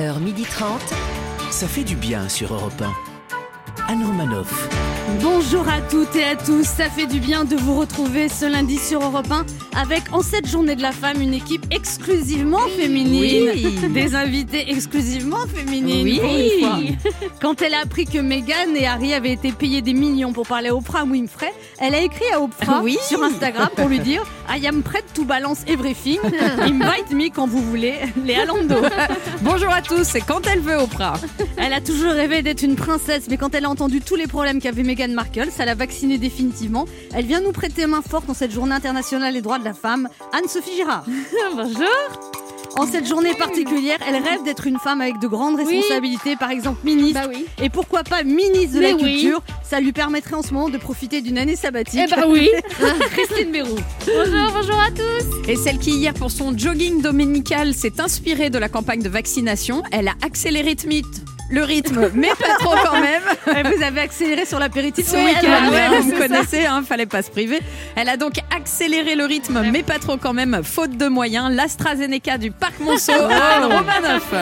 11h30, ça fait du bien sur Europe 1. Anne Roumanoff. Bonjour à toutes et à tous, ça fait du bien de vous retrouver ce lundi sur Europe 1 avec en cette journée de la femme une équipe exclusivement féminine, des invités exclusivement féminines pour une fois. Quand elle a appris que Meghan et Harry avaient été payés des millions pour parler à Oprah Winfrey, elle a écrit à Oprah sur Instagram pour lui dire « I am prêt to balance everything, invite me quand vous voulez, Léa Londo. » Bonjour à tous, c'est quand elle veut Oprah. Elle a toujours rêvé d'être une princesse, mais quand elle a entendu tous les problèmes qu'avait Meghan Markle, ça l'a vaccinée définitivement. Elle vient nous prêter main forte dans cette journée internationale des droits de la femme. Anne-Sophie Girard. Bonjour. En cette journée particulière, elle rêve d'être une femme avec de grandes responsabilités, par exemple ministre, et pourquoi pas ministre de la Culture. Ça lui permettrait en ce moment de profiter d'une année sabbatique. Eh ben oui. Christine Berrou. Bonjour, bonjour à tous. Et celle qui, hier, pour son jogging dominical, s'est inspirée de la campagne de vaccination, elle a accéléré le rythme, mais pas trop quand même. Vous avez accéléré sur l'apéritif ce week-end. Vous me connaissez, fallait pas se priver. Elle a donc accéléré le rythme, mais pas trop quand même, faute de moyens. L'AstraZeneca du Parc Monceau, Anne Roumanoff.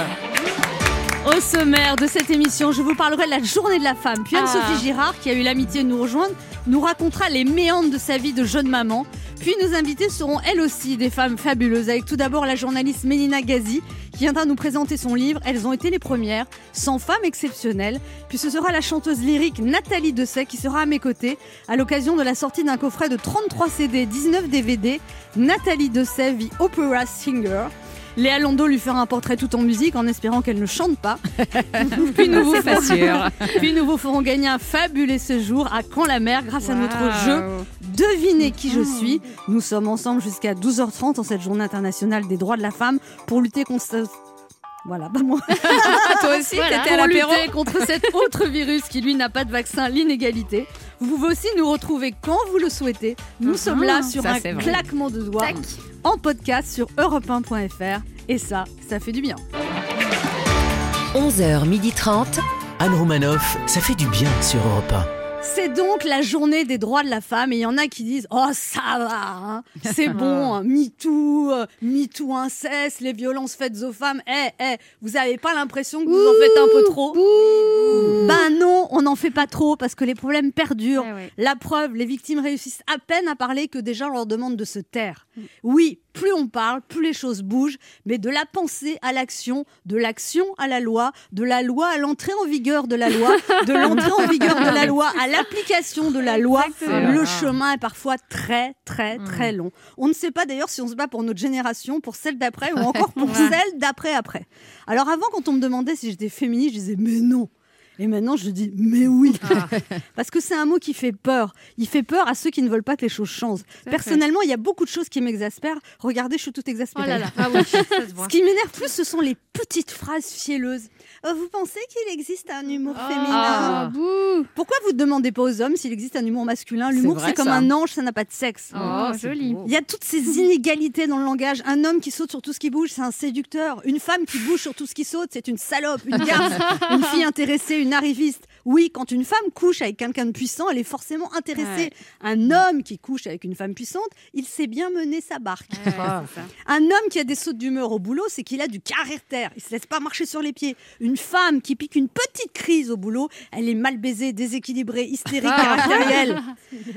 Au sommaire de cette émission, je vous parlerai de la journée de la femme. Puis Anne-Sophie Girard, qui a eu l'amitié de nous rejoindre, nous racontera les méandres de sa vie de jeune maman. Puis nos invités seront elles aussi des femmes fabuleuses, avec tout d'abord la journaliste Mélina Gazsi, qui viendra nous présenter son livre « Elles ont été les premières, 100 femmes exceptionnelles ». Puis ce sera la chanteuse lyrique Nathalie Dessay qui sera à mes côtés à l'occasion de la sortie d'un coffret de 33 CD, 19 DVD. Nathalie Dessay, The Opera Singer. Léa Londo lui fera un portrait tout en musique en espérant qu'elle ne chante pas. Puis nous vous ferons gagner un fabuleux séjour à Caen-la-Mer grâce à notre jeu « Devinez qui je suis ». Nous sommes ensemble jusqu'à 12h30 en cette journée internationale des droits de la femme pour lutter contre... Voilà, bah moi. Toi aussi, t'étais à l'apéro. Contre cet autre virus qui, lui, n'a pas de vaccin, l'inégalité. Vous pouvez aussi nous retrouver quand vous le souhaitez. Nous sommes là sur un claquement de doigts, en podcast sur europe1.fr. Et ça fait du bien. 11h30, Anne Roumanoff, ça fait du bien sur Europe 1. C'est donc la journée des droits de la femme et il y en a qui disent « Oh, ça va, c'est bon, MeToo, inceste, les violences faites aux femmes, vous n'avez pas l'impression que vous en faites un peu trop ?» Ben non, on n'en fait pas trop parce que les problèmes perdurent. La preuve, les victimes réussissent à peine à parler que déjà on leur demande de se taire. Oui, plus on parle, plus les choses bougent, mais de la pensée à l'action, de l'action à la loi, de la loi à l'entrée en vigueur de la loi, de l'entrée en vigueur de la loi à l'application de la loi, le chemin est parfois très, très, très long. On ne sait pas d'ailleurs si on se bat pour notre génération, pour celle d'après ou encore pour celle d'après-après. Alors avant, quand on me demandait si j'étais féministe, je disais « mais non ». Et maintenant, je dis, mais oui. Parce que c'est un mot qui fait peur. Il fait peur à ceux qui ne veulent pas que les choses changent. Personnellement, il y a beaucoup de choses qui m'exaspèrent. Regardez, je suis toute exaspérée. Oh là là. Ah oui, ça se voit. Ce qui m'énerve plus, ce sont les petites phrases fielleuses. Vous pensez qu'il existe un humour féminin ? Pourquoi vous ne demandez pas aux hommes s'il existe un humour masculin ? L'humour, c'est comme un ange, ça n'a pas de sexe. Joli. Il y a toutes ces inégalités dans le langage. Un homme qui saute sur tout ce qui bouge, c'est un séducteur. Une femme qui bouge sur tout ce qui saute, c'est une salope, une garce, une fille intéressée, une arriviste. Oui, quand une femme couche avec quelqu'un de puissant, elle est forcément intéressée. Un homme qui couche avec une femme puissante, il sait bien mener sa barque. Un homme qui a des sautes d'humeur au boulot, c'est qu'il a du caractère. Il ne se laisse pas marcher sur les pieds. Une femme qui pique une petite crise au boulot, elle est mal baisée, déséquilibrée, hystérique, caractérielle.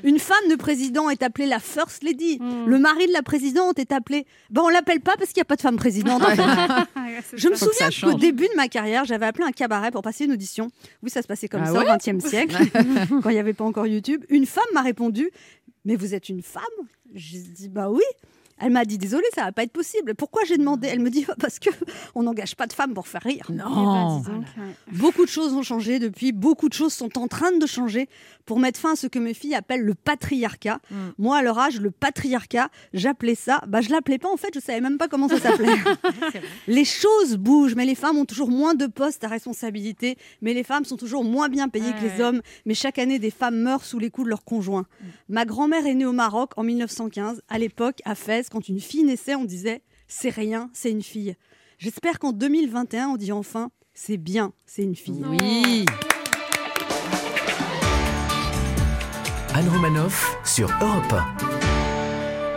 Une femme de président est appelée la First Lady. Le mari de la présidente est appelé... on ne l'appelle pas parce qu'il n'y a pas de femme présidente. Je me souviens qu'au début de ma carrière, j'avais appelé un cabaret pour passer une audition. Oui, ça se passait comme ça au XXe siècle, quand il n'y avait pas encore YouTube. Une femme m'a répondu « Mais vous êtes une femme ?» J'ai dit « Bah oui !» Elle m'a dit « Désolée, ça ne va pas être possible. » Pourquoi j'ai demandé ? Elle me dit « Parce qu'on n'engage pas de femmes pour faire rire. » Non. Beaucoup de choses ont changé depuis. Beaucoup de choses sont en train de changer pour mettre fin à ce que mes filles appellent le patriarcat. Moi, à leur âge, le patriarcat, j'appelais ça. Je ne l'appelais pas en fait, je ne savais même pas comment ça s'appelait. Les choses bougent, mais les femmes ont toujours moins de postes à responsabilité. Mais les femmes sont toujours moins bien payées que les hommes. Mais chaque année, des femmes meurent sous les coups de leurs conjoints. Ma grand-mère est née au Maroc en 1915. À l'époque, à Fès, quand une fille naissait, on disait « c'est rien, c'est une fille ». J'espère qu'en 2021, on dit enfin « c'est bien, c'est une fille ». Oui. Anne Roumanoff sur Europe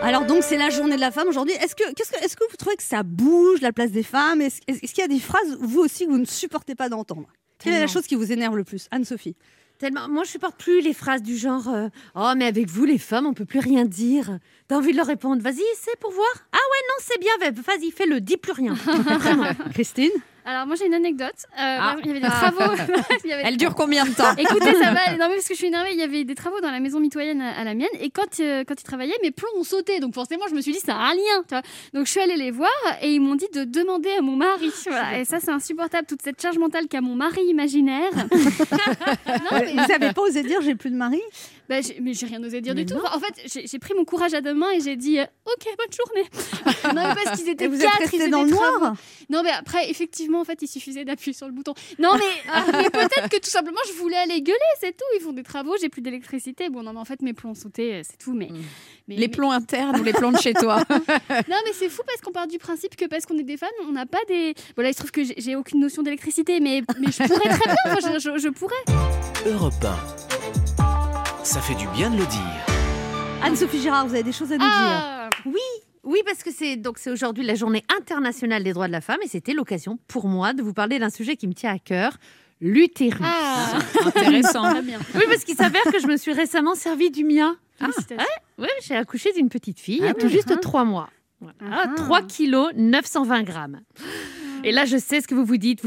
1. Alors donc c'est la journée de la femme aujourd'hui. Est-ce que vous trouvez que ça bouge, la place des femmes ? Est-ce qu'il y a des phrases, vous aussi, que vous ne supportez pas d'entendre ? Quelle est la chose qui vous énerve le plus, Anne-Sophie ? Tellement. Moi, je ne supporte plus les phrases du genre « Oh, mais avec vous, les femmes, on ne peut plus rien dire. » T'as envie de leur répondre « Vas-y, essaie pour voir. »« Ah ouais, non, c'est bien. Vas-y, fais-le. Dis plus rien. » Vraiment. Christine ? Alors, moi, j'ai une anecdote. Il y avait des travaux. Elle dure combien de temps ? Écoutez, ça va. Non, mais parce que je suis énervée. Il y avait des travaux dans la maison mitoyenne à la mienne. Et quand ils travaillaient, mes plombs ont sauté. Donc, forcément, je me suis dit, c'est un lien. Tu vois. Donc, je suis allée les voir et ils m'ont dit de demander à mon mari. Voilà. Et ça, c'est insupportable, toute cette charge mentale qu'a mon mari imaginaire. Non, mais... Vous n'avez pas osé dire, j'ai plus de mari ? Mais j'ai rien osé dire du tout. Enfin, en fait, j'ai pris mon courage à deux mains et j'ai dit OK, bonne journée. Non, mais parce qu'ils étaient quatre, ils étaient dans le noir. Non, mais après, effectivement, en fait, il suffisait d'appuyer sur le bouton. Non, mais peut-être que tout simplement, je voulais aller gueuler, c'est tout. Ils font des travaux, j'ai plus d'électricité. Bon, non, mais en fait, mes plombs ont sauté, c'est tout. Mais les plombs internes ou les plombs de chez toi. Non, mais c'est fou parce qu'on part du principe que parce qu'on est des femmes, on n'a pas des. Bon, là, il se trouve que j'ai aucune notion d'électricité, mais je pourrais très bien. Enfin, je pourrais. Europe 1. Ça fait du bien de le dire. Anne-Sophie Girard, vous avez des choses à nous dire ? Oui, parce que c'est aujourd'hui la journée internationale des droits de la femme et c'était l'occasion pour moi de vous parler d'un sujet qui me tient à cœur. L'utérus. Ah, intéressant. Oui, parce qu'il s'avère que je me suis récemment servie du mien. Oui, j'ai accouché d'une petite fille il y a tout juste 3 mois. Voilà. 3 kilos, 920 grammes. Et là, je sais ce que vous vous dites,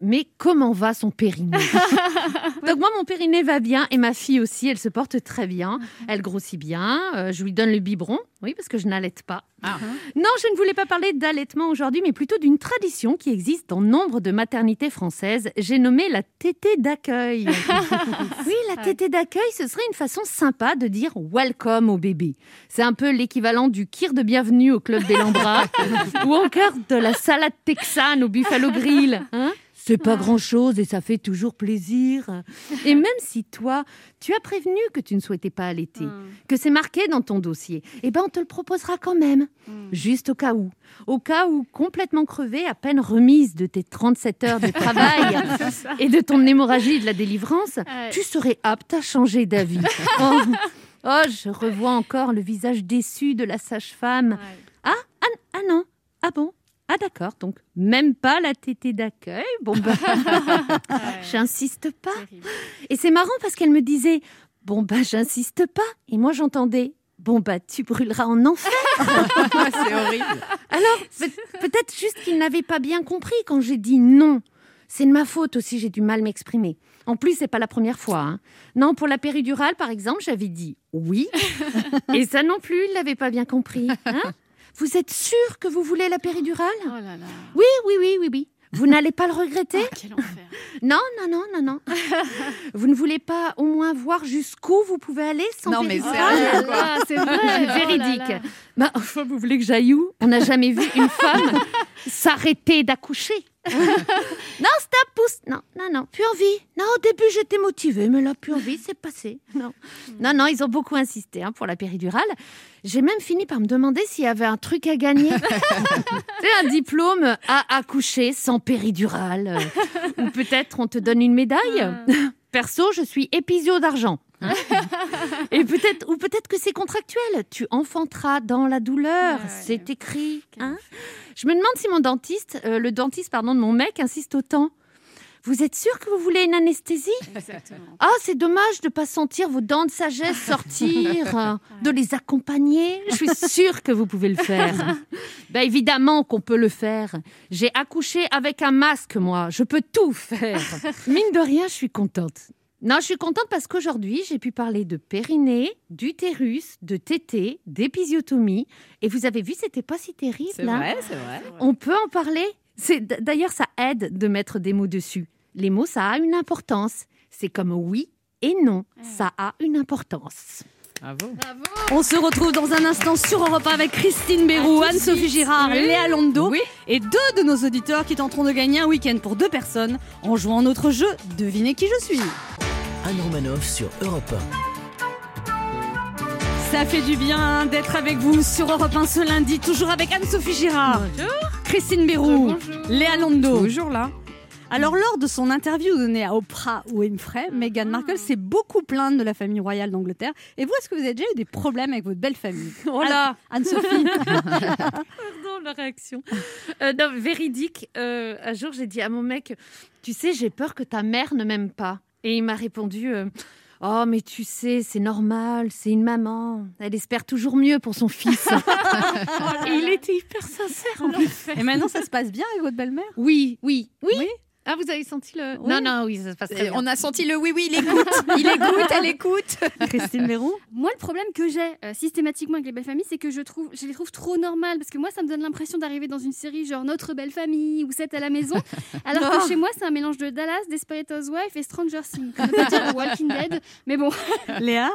mais comment va son périnée ? Donc moi, mon périnée va bien et ma fille aussi, elle se porte très bien, elle grossit bien, je lui donne le biberon, oui, parce que je n'allaite pas. Ah. Non, je ne voulais pas parler d'allaitement aujourd'hui, mais plutôt d'une tradition qui existe dans nombre de maternités françaises, j'ai nommé la tétée d'accueil. Oui, la tétée d'accueil, ce serait une façon sympa de dire « welcome » au bébé. C'est un peu l'équivalent du kir de bienvenue au club des Lambras ou encore de la salade texane au Buffalo Grill, hein ? C'est pas grand-chose et ça fait toujours plaisir. Et même si toi, tu as prévenu que tu ne souhaitais pas allaiter, que c'est marqué dans ton dossier, eh ben on te le proposera quand même, juste au cas où complètement crevée, à peine remise de tes 37 heures de travail et de ton hémorragie de la délivrance, tu serais apte à changer d'avis. Oh, je revois encore le visage déçu de la sage-femme. Ah non, ah bon ? Ah d'accord, donc même pas la tétée d'accueil. Bon ben, j'insiste pas. Et c'est marrant parce qu'elle me disait, bon ben j'insiste pas. Et moi j'entendais, bon ben tu brûleras en enfer. C'est horrible. Alors peut-être juste qu'ils n'avaient pas bien compris quand j'ai dit non. C'est de ma faute aussi, j'ai du mal à m'exprimer. En plus, c'est pas la première fois. Hein. Non, pour la péridurale par exemple, j'avais dit oui. Et ça non plus, ils l'avaient pas bien compris. Hein ? Vous êtes sûr que vous voulez la péridurale ? Oh là là. Oui. Vous n'allez pas le regretter ? Oh, quel enfer. Non. Vous ne voulez pas au moins voir jusqu'où vous pouvez aller sans péridurale ? Non, mais c'est vrai. C'est véridique. Oh là là. Bah, enfin, vous voulez que j'aille où ? On n'a jamais vu une femme s'arrêter d'accoucher. Non, stop, pousse. Non, plus envie. Non, au début, j'étais motivée, mais là, plus envie, c'est passé. Non, ils ont beaucoup insisté pour la péridurale. J'ai même fini par me demander s'il y avait un truc à gagner. C'est un diplôme à accoucher sans péridurale. Ou peut-être on te donne une médaille. Perso, je suis épisio d'argent. Et peut-être que c'est contractuel. Tu enfanteras dans la douleur, c'est écrit. Hein ? Je me demande si mon dentiste, le dentiste de mon mec insiste autant. Vous êtes sûr que vous voulez une anesthésie ? Exactement. Ah, c'est dommage de ne pas sentir vos dents de sagesse sortir, de les accompagner. Je suis sûre que vous pouvez le faire. Ben évidemment qu'on peut le faire. J'ai accouché avec un masque, moi. Je peux tout faire. Mine de rien, je suis contente. Non, je suis contente parce qu'aujourd'hui, j'ai pu parler de périnée, d'utérus, de tétée, d'épisiotomie. Et vous avez vu, c'était pas si terrible. C'est vrai. On peut en parler. D'ailleurs, ça aide de mettre des mots dessus. Les mots, ça a une importance. C'est comme oui et non. Ça a une importance. Bravo. On se retrouve dans un instant sur Europe 1 avec Christine Berrou, Anne-Sophie Girard, Léa Londo et 2 de nos auditeurs qui tenteront de gagner un week-end pour 2 personnes en jouant à notre jeu « Devinez qui je suis ». Anne Roumanoff sur Europe 1. Ça fait du bien d'être avec vous sur Europe 1 ce lundi, toujours avec Anne-Sophie Girard, bonjour. Christine Berrou, bonjour. Léa Londo, toujours là. Alors, lors de son interview donnée à Oprah Winfrey, Meghan Markle s'est beaucoup plainte de la famille royale d'Angleterre. Et vous, est-ce que vous avez déjà eu des problèmes avec votre belle famille? Oh là, Anne-Sophie. Pardon, la réaction. Non, véridique. Un jour, j'ai dit à mon mec, tu sais, j'ai peur que ta mère ne m'aime pas. Et il m'a répondu... Oh, mais tu sais, c'est normal, c'est une maman. Elle espère toujours mieux pour son fils. Il était hyper sincère, en plus. Et maintenant, ça se passe bien avec votre belle-mère ? Oui. Ah, vous avez senti le... Oui. Non, ça se passe très bien. On a senti le oui, il écoute. Christine Berrou ? Moi, le problème que j'ai systématiquement avec les belles familles, c'est que je les trouve trop normales. Parce que moi, ça me donne l'impression d'arriver dans une série genre Notre belle famille ou 7 à la maison. Alors que chez moi, c'est un mélange de Dallas, Desperate Housewives et Stranger Things. On peut dire Walking Dead, mais bon. Léa ?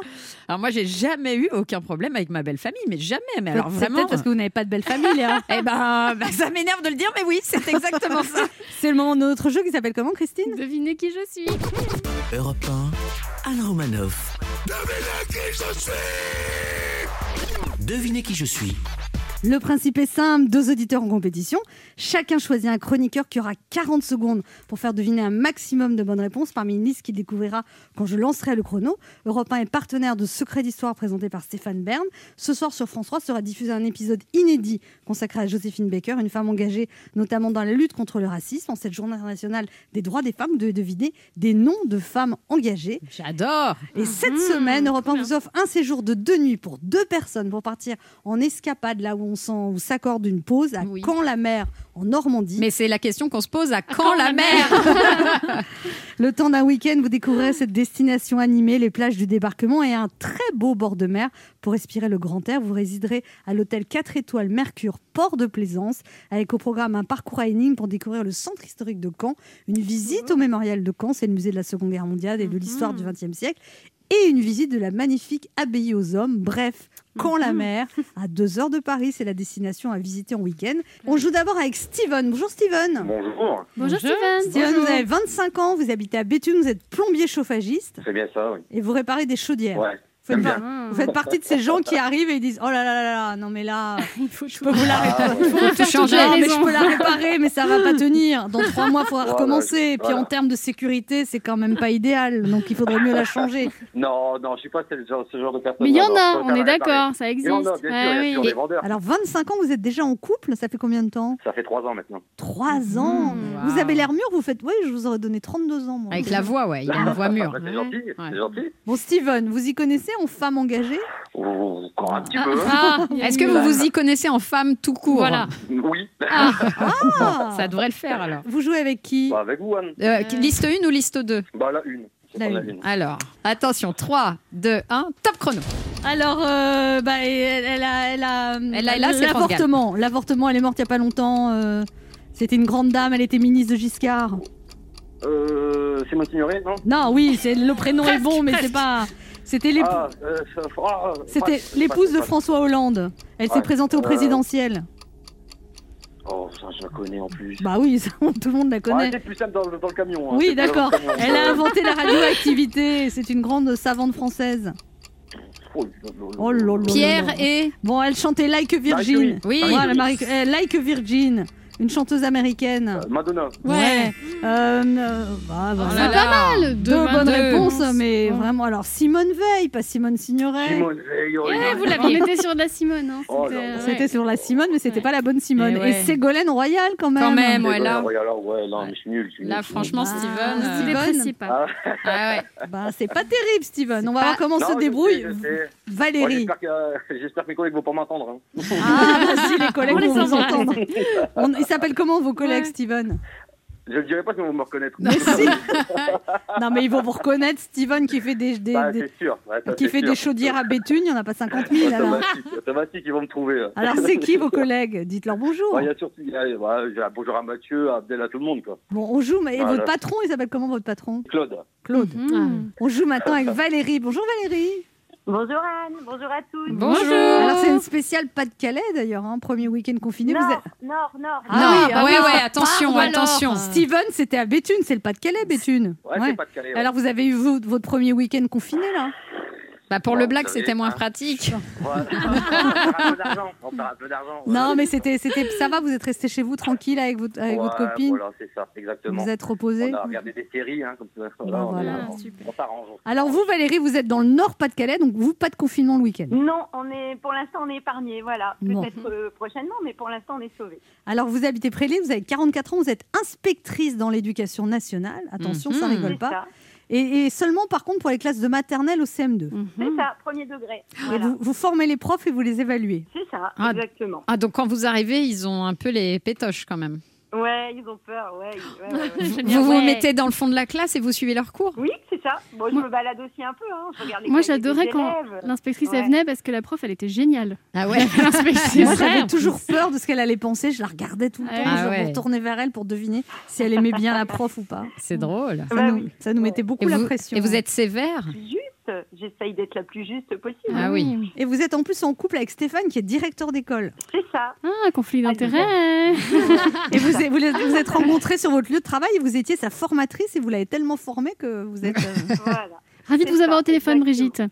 Alors moi, j'ai jamais eu aucun problème avec ma belle famille, mais jamais. Mais alors c'est vraiment... peut-être parce que vous n'avez pas de belle famille, Léa. Eh ben, ça m'énerve de le dire, mais oui, c'est exactement ça. C'est le moment de notre jeu qui s'appelle comment, Christine ? Devinez qui je suis. Europe 1, Anne Roumanoff. Devinez qui je suis. Le principe est simple, 2 auditeurs en compétition. Chacun choisit un chroniqueur qui aura 40 secondes pour faire deviner un maximum de bonnes réponses parmi une liste qu'il découvrira quand je lancerai le chrono. Europe 1 est partenaire de Secrets d'Histoire présenté par Stéphane Bern. Ce soir sur France 3 sera diffusé un épisode inédit consacré à Joséphine Baker, une femme engagée notamment dans la lutte contre le racisme. En cette journée internationale des droits des femmes, vous devez deviner des noms de femmes engagées. J'adore. Et cette semaine, Europe 1 vous offre un séjour de 2 nuits pour 2 personnes pour partir en escapade là où on s'accorde une pause à Caen-la-Mer, en Normandie. Mais c'est la question qu'on se pose à Caen-la-Mer. Le temps d'un week-end, vous découvrirez cette destination animée, les plages du débarquement et un très beau bord de mer. Pour respirer le grand air, vous résiderez à l'hôtel 4 étoiles Mercure Port de plaisance, avec au programme un parcours à énigmes pour découvrir le centre historique de Caen, une visite au mémorial de Caen, c'est le musée de la Seconde Guerre mondiale et de l'histoire du XXe siècle, et une visite de la magnifique abbaye aux hommes. Bref, Caen-la-Mer, à 2 heures de Paris, c'est la destination à visiter en week-end. On joue d'abord avec Steven. Bonjour Steven. Bonjour Steven. Steven, vous avez 25 ans, vous habitez à Béthune, vous êtes plombier chauffagiste. C'est bien ça, oui. Et vous réparez des chaudières. Ouais. Vous faites partie de ces gens qui arrivent et disent « Oh là là là, non mais là, je peux vous la réparer, je peux la réparer, mais ça ne va pas tenir. Dans 3 mois, il faudra recommencer. Et puis en termes de sécurité, c'est quand même pas idéal. Donc il faudrait mieux la changer. » Non, je ne suis pas ce genre de personne. Mais il y en a, on est d'accord, ça existe. Alors 25 ans, vous êtes déjà en couple, ça fait combien de temps ? Ça fait 3 ans maintenant. 3 ans ? Vous avez l'air mûr, vous faites « Oui, je vous aurais donné 32 ans. » Avec la voix, il y a une voix mûre. C'est gentil. Bon, Steven, vous y connaissez en femmes engagées ? Encore un petit peu. Est-ce que vous vous y connaissez en femmes tout court ? Voilà. Oui. Ça devrait le faire alors. Vous jouez avec qui ? Avec vous, Anne. Liste 1 ou liste 2 ? La une. Alors, attention, 3, 2, 1, top chrono. Alors, elle a l'avortement. L'avortement, elle est morte il n'y a pas longtemps. C'était une grande dame, elle était ministre de Giscard. C'est Montignoret, non ? Non, oui, le prénom est bon, mais c'est pas... C'était l'épouse de François Hollande. Elle s'est présentée au présidentiel. Oh, ça, je la connais en plus. Bah oui, ça, tout le monde la connaît. Elle était plus simple dans le camion. Oui, d'accord. Elle a inventé la radioactivité. C'est une grande savante française. Oh, lolo. Pierre et... Bon, elle chantait Like Virgin. Oui, Like Virgin. Une chanteuse américaine. Madonna. Ouais. Pas mal. 2 bonnes réponses, mais vraiment. Alors, Simone Veil, pas Simone Signoret. Simone Veil. Vous l'aviez été sur la Simone. Hein. C'était sur la Simone, mais c'était pas la bonne Simone. Et Ségolène Royal, quand même. Je suis nul. Là, franchement, Steven. C'est pas terrible, Steven. On va voir comment se débrouille Valérie. J'espère que mes collègues vont pas m'entendre. Si les collègues vont vous entendre. Il s'appelle comment vos collègues, Steven ? Je ne dirais pas qu'ils vont me reconnaître. Non, mais ils vont vous reconnaître, Steven, qui fait des chaudières à Béthune. Il n'y en a pas 50 000. Automatique, ils vont me trouver. Alors, c'est qui vos collègues ? Dites-leur bonjour. Bonjour à Mathieu, à Abdel, à tout le monde. Quoi. Bon, on joue. Et votre patron, il s'appelle comment, votre patron ? Claude. On joue maintenant avec Valérie. Bonjour, Valérie. Bonjour Anne, bonjour à tous. Bonjour. Alors c'est une spéciale Pas-de-Calais d'ailleurs, hein, premier week-end confiné. Nord. Attention. Steven, c'était à Béthune, c'est le Pas-de-Calais, Béthune. Ouais. C'est Pas-de-Calais. Alors vous avez eu votre premier week-end confiné là ? Bah pour bon, le black, c'était moins pratique. Voilà. On perd un peu d'argent. Voilà. Non, mais c'était, ça va, vous êtes resté chez vous, tranquille, avec votre copine. Voilà, c'est ça, exactement. Vous êtes reposé. On a regardé des séries, hein, comme ça. Là, on s'arrange. Alors vous, Valérie, vous êtes dans le Nord, Pas-de-Calais, donc vous, pas de confinement le week-end. Non, pour l'instant, on est épargnés, voilà. Peut-être prochainement, mais pour l'instant, on est sauvés. Alors vous habitez Prélé, vous avez 44 ans, vous êtes inspectrice dans l'éducation nationale. Attention, ça rigole pas. Et seulement, par contre, pour les classes de maternelle au CM2. C'est ça, premier degré. Voilà. Et vous formez les profs et vous les évaluez. C'est ça, exactement. Ah, donc quand vous arrivez, ils ont un peu les pétoches quand même. Ouais, ils ont peur. Ouais. Vous mettez dans le fond de la classe et vous suivez leurs cours. Oui, c'est ça. Bon, je me balade aussi un peu. Hein. Je regarde les Moi, j'adorais quand l'inspectrice elle venait parce que la prof, elle était géniale. Ah ouais. Moi, j'avais toujours peur de ce qu'elle allait penser. Je la regardais tout le temps. Je me retournais vers elle pour deviner si elle aimait bien la prof ou pas. C'est drôle. Ça nous mettait beaucoup la pression. Et vous êtes sévère ? J'essaye d'être la plus juste possible. Ah oui. Et vous êtes en plus en couple avec Stéphane qui est directeur d'école. C'est ça. Ah, conflit d'intérêts. Et vous êtes rencontrés sur votre lieu de travail et vous étiez sa formatrice et vous l'avez tellement formée que vous êtes... Voilà. Ravie de vous avoir au téléphone, Brigitte.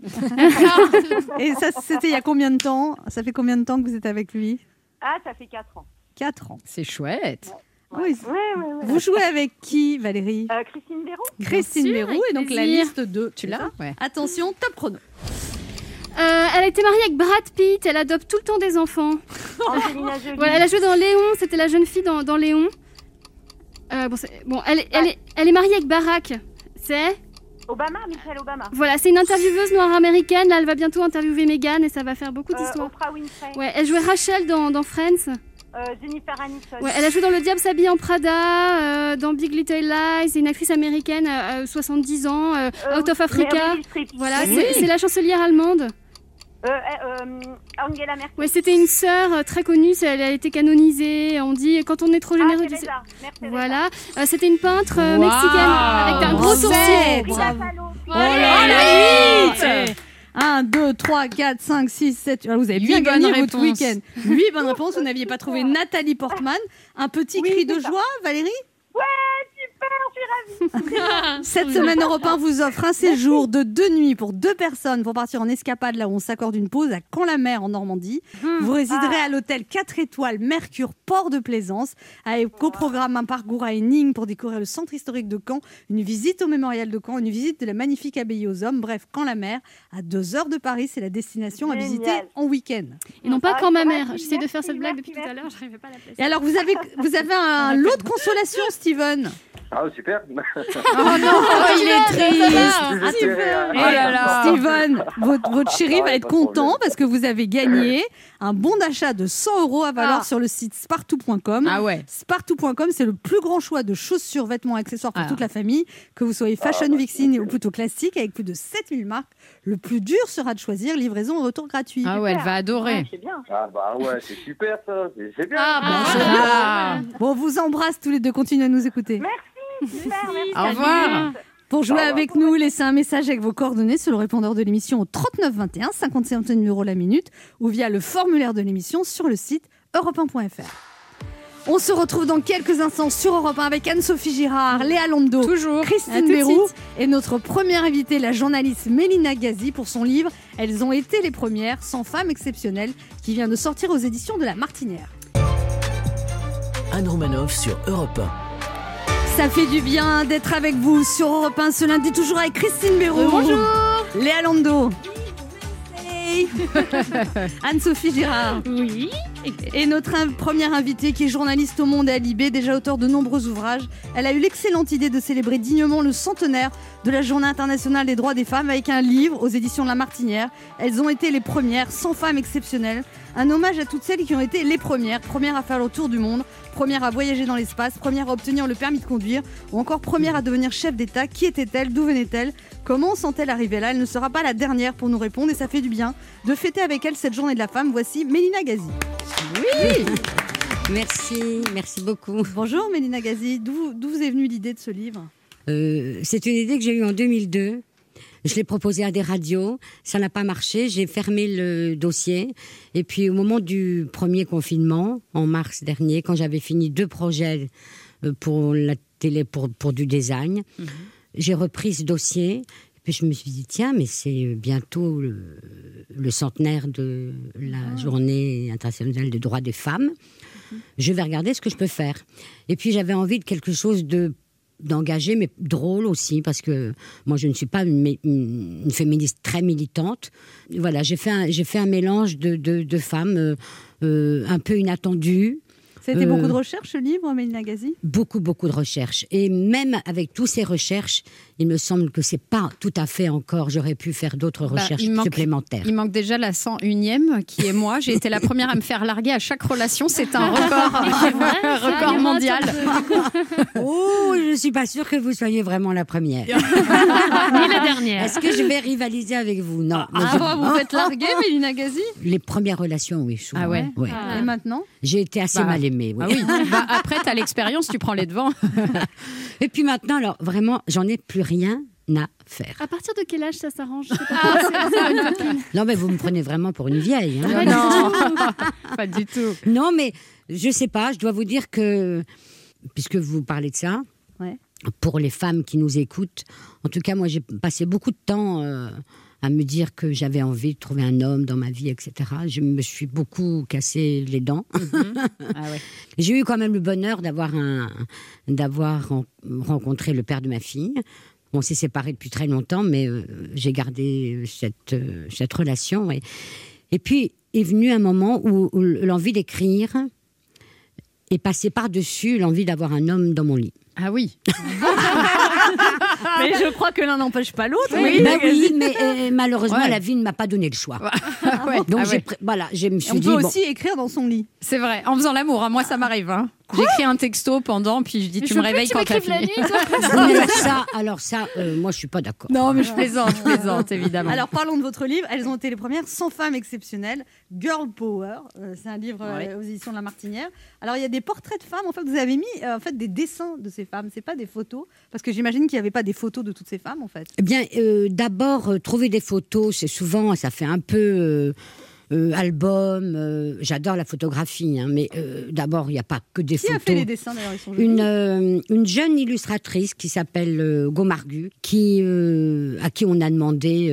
Et ça, c'était il y a combien de temps ? Ça fait combien de temps que vous êtes avec lui ? Ah, ça fait 4 ans. 4 ans. C'est chouette. Ouais. Oui. Ouais. Vous jouez avec qui, Valérie ? Christine Berrou. Christine Berrou, et donc plaisir. La liste de... Tu l'as ? Ouais. Attention, top chrono. Elle a été mariée avec Brad Pitt, elle adopte tout le temps des enfants. Elle a joué dans Léon, c'était la jeune fille dans Léon. Elle est mariée avec Barack, c'est... Michelle Obama. Voilà, c'est une intervieweuse noire américaine, là elle va bientôt interviewer Meghan et ça va faire beaucoup d'histoires. Oprah Winfrey. Ouais, elle jouait Rachel dans Friends. Jennifer Aniston. Ouais, elle a joué dans Le Diable s'habille en Prada, dans Big Little Lies, c'est une actrice américaine à 70 ans, Out of Africa. Voilà, c'est la chancelière allemande. Angela Merkel. Ouais, c'était une sœur très connue, elle a été canonisée. On dit quand on est trop généreux. Voilà, c'était une peintre mexicaine avec un gros sourcil. Frida Kahlo. Voilà. 1, 2, 3, 4, 5, 6, 7... Alors vous avez bien gagné votre week-end. 8 bonnes réponses. Vous n'aviez pas trouvé Nathalie Portman. Un petit cri de joie, Valérie ? Ouais, super, je suis ravie. Cette semaine, Europe 1 vous offre un séjour de 2 nuits pour 2 personnes pour partir en escapade, là où on s'accorde une pause, à Caen-la-Mer, en Normandie. Vous résiderez à l'hôtel 4 étoiles Mercure Port de plaisance, avec au programme un parcours à énigmes pour découvrir le centre historique de Caen, une visite au mémorial de Caen, une visite de la magnifique abbaye aux hommes. Bref, Caen-la-Mer, à 2 heures de Paris, c'est la destination à visiter en week-end. Et non pas Caen-ma-Mère. J'essaie de faire cette blague depuis tout à l'heure, je n'arrivais pas à la placer. Et alors, vous avez un lot de consolation, Steven. Ah, super. Oh non, il est triste. Steven, votre chéri va être content parce que vous avez gagné un bon d'achat de 100 € à valoir sur le site Spartoo.com. Ah ouais. Spartoo.com, c'est le plus grand choix de chaussures, vêtements, accessoires pour toute la famille, que vous soyez fashion, vicine ou plutôt classique, avec plus de 7000 marques. Le plus dur sera de choisir, livraison et retour gratuit. Ah ouais, elle va adorer. Ouais, c'est bien. Ah bah ouais, c'est super ça. C'est bien. Bon, on vous embrasse tous les deux. Continuez à nous écouter. Merci. Au revoir. Pour jouer avec nous, laissez un message avec vos coordonnées sur le répondeur de l'émission au 39 21, 50 centimes d'euros la minute, ou via le formulaire de l'émission sur le site europe1.fr. On se retrouve dans quelques instants sur Europe 1 avec Anne-Sophie Girard, Léa Londo, Christine Berrou et notre première invitée, la journaliste Mélina Gazsi, pour son livre « Elles ont été les premières, 100 femmes exceptionnelles » qui vient de sortir aux éditions de la Martinière. Anne Roumanoff sur Europe 1. Ça fait du bien d'être avec vous sur Europe 1 ce lundi, toujours avec Christine Berrou. Bonjour. Léa Londo. Oui, Anne-Sophie Girard. Oui. Et notre première invitée qui est journaliste au Monde et à Libé, déjà auteure de nombreux ouvrages. Elle a eu l'excellente idée de célébrer dignement le centenaire de la Journée internationale des droits des femmes avec un livre aux éditions de la Martinière. Elles ont été les premières, 100 femmes exceptionnelles. Un hommage à toutes celles qui ont été les premières à faire le tour du monde, premières à voyager dans l'espace, premières à obtenir le permis de conduire ou encore premières à devenir chef d'État. Qui était-elle ? D'où venait-elle ? Comment sont-elles arrivées là ? Elle ne sera pas la dernière pour nous répondre et ça fait du bien de fêter avec elle cette journée de la femme. Voici Mélina Gazsi. Oui. Merci beaucoup. Bonjour Mélina Gazsi, d'où vous est venue l'idée de ce livre ? C'est une idée que j'ai eue en 2002. Je l'ai proposé à des radios, ça n'a pas marché, j'ai fermé le dossier. Et puis au moment du premier confinement, en mars dernier, quand j'avais fini 2 projets pour la télé, pour du design, j'ai repris ce dossier. Puis je me suis dit, tiens, mais c'est bientôt le centenaire de la Journée internationale des droits des femmes. Je vais regarder ce que je peux faire. Et puis j'avais envie de quelque chose d'engagé, mais drôle aussi, parce que moi je ne suis pas une féministe très militante. Voilà, j'ai fait un mélange de femmes un peu inattendues. C'était beaucoup de recherches, ce livre, Mélina Gazsi ? Beaucoup de recherches. Et même avec toutes ces recherches, il me semble que c'est pas tout à fait encore... J'aurais pu faire d'autres recherches supplémentaires. Il manque déjà la 101e, qui est moi. J'ai été la première à me faire larguer à chaque relation. C'est un record mondial. Oh, je ne suis pas sûre que vous soyez vraiment la première. Ni la dernière. Est-ce que je vais rivaliser avec vous ? Non. Vous faites larguer, Mélina Gazsi ? Les premières relations, oui. Souvent. Ah ouais, ouais. Et maintenant ? J'ai été assez mal aimée. Oui. Ah oui. Après, tu as l'expérience, tu prends les devants. Et puis maintenant, alors vraiment, j'en ai plus rien à faire. À partir de quel âge ça s'arrange ? Non, mais vous me prenez vraiment pour une vieille. Hein. Non, pas du tout. Non, mais je sais pas, je dois vous dire que, puisque vous parlez de ça, ouais. Pour les femmes qui nous écoutent, en tout cas, moi, j'ai passé beaucoup de temps... à me dire que j'avais envie de trouver un homme dans ma vie, etc. Je me suis beaucoup cassé les dents. Ah ouais. J'ai eu quand même le bonheur d'avoir rencontré le père de ma fille. On s'est séparés depuis très longtemps, mais j'ai gardé cette relation. Ouais. Et puis est venu un moment où l'envie d'écrire est passée par-dessus l'envie d'avoir un homme dans mon lit. Ah oui. Mais je crois que l'un n'empêche pas l'autre. Oui, mais malheureusement, la vie ne m'a pas donné le choix. Ouais. Donc, je me suis dit... On peut aussi écrire dans son lit. C'est vrai, en faisant l'amour. Hein. Moi, ça m'arrive. Hein. J'écris un texto pendant, puis je dis, mais tu me réveilles quand t'as fini. Moi, je suis pas d'accord. Non, mais je plaisante, évidemment. Alors, parlons de votre livre. Elles ont été les premières 100 femmes exceptionnelles. Girl Power. C'est un livre aux éditions de la Martinière. Alors, il y a des portraits de femmes. En fait, vous avez mis des dessins de ces femmes. C'est pas des photos. Parce que j'imagine qu'il n'y avait pas des photos de toutes ces femmes, en fait. Eh bien, d'abord, trouver des photos, c'est souvent, ça fait un peu... album, j'adore la photographie, hein, mais d'abord il n'y a pas que des photos. Qui a fait les dessins d'ailleurs, ils sont jolis. Une jeune illustratrice qui s'appelle Goomargue, à qui on a demandé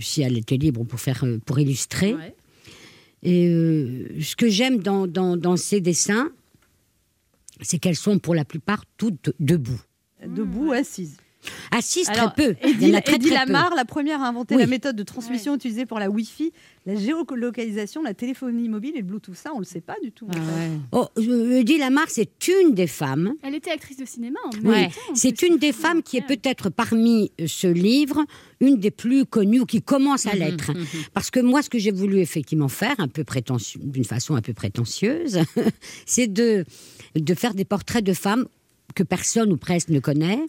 si elle était libre pour illustrer. Ouais. Et ce que j'aime dans ces dessins, c'est qu'elles sont pour la plupart toutes debout. Debout, assises. Assise très peu. Edith Lamar, la première à inventer la méthode de transmission utilisée pour la Wi-Fi, la géolocalisation, la téléphonie mobile et le Bluetooth. Ça, on ne le sait pas du tout. Edith Lamar, c'est une des femmes. Elle était actrice de cinéma en même temps. C'est une des femmes qui est peut-être parmi ce livre, une des plus connues ou qui commence à l'être. Parce que moi, ce que j'ai voulu effectivement faire, d'une façon un peu prétentieuse, c'est de faire des portraits de femmes que personne ou presque ne connaît.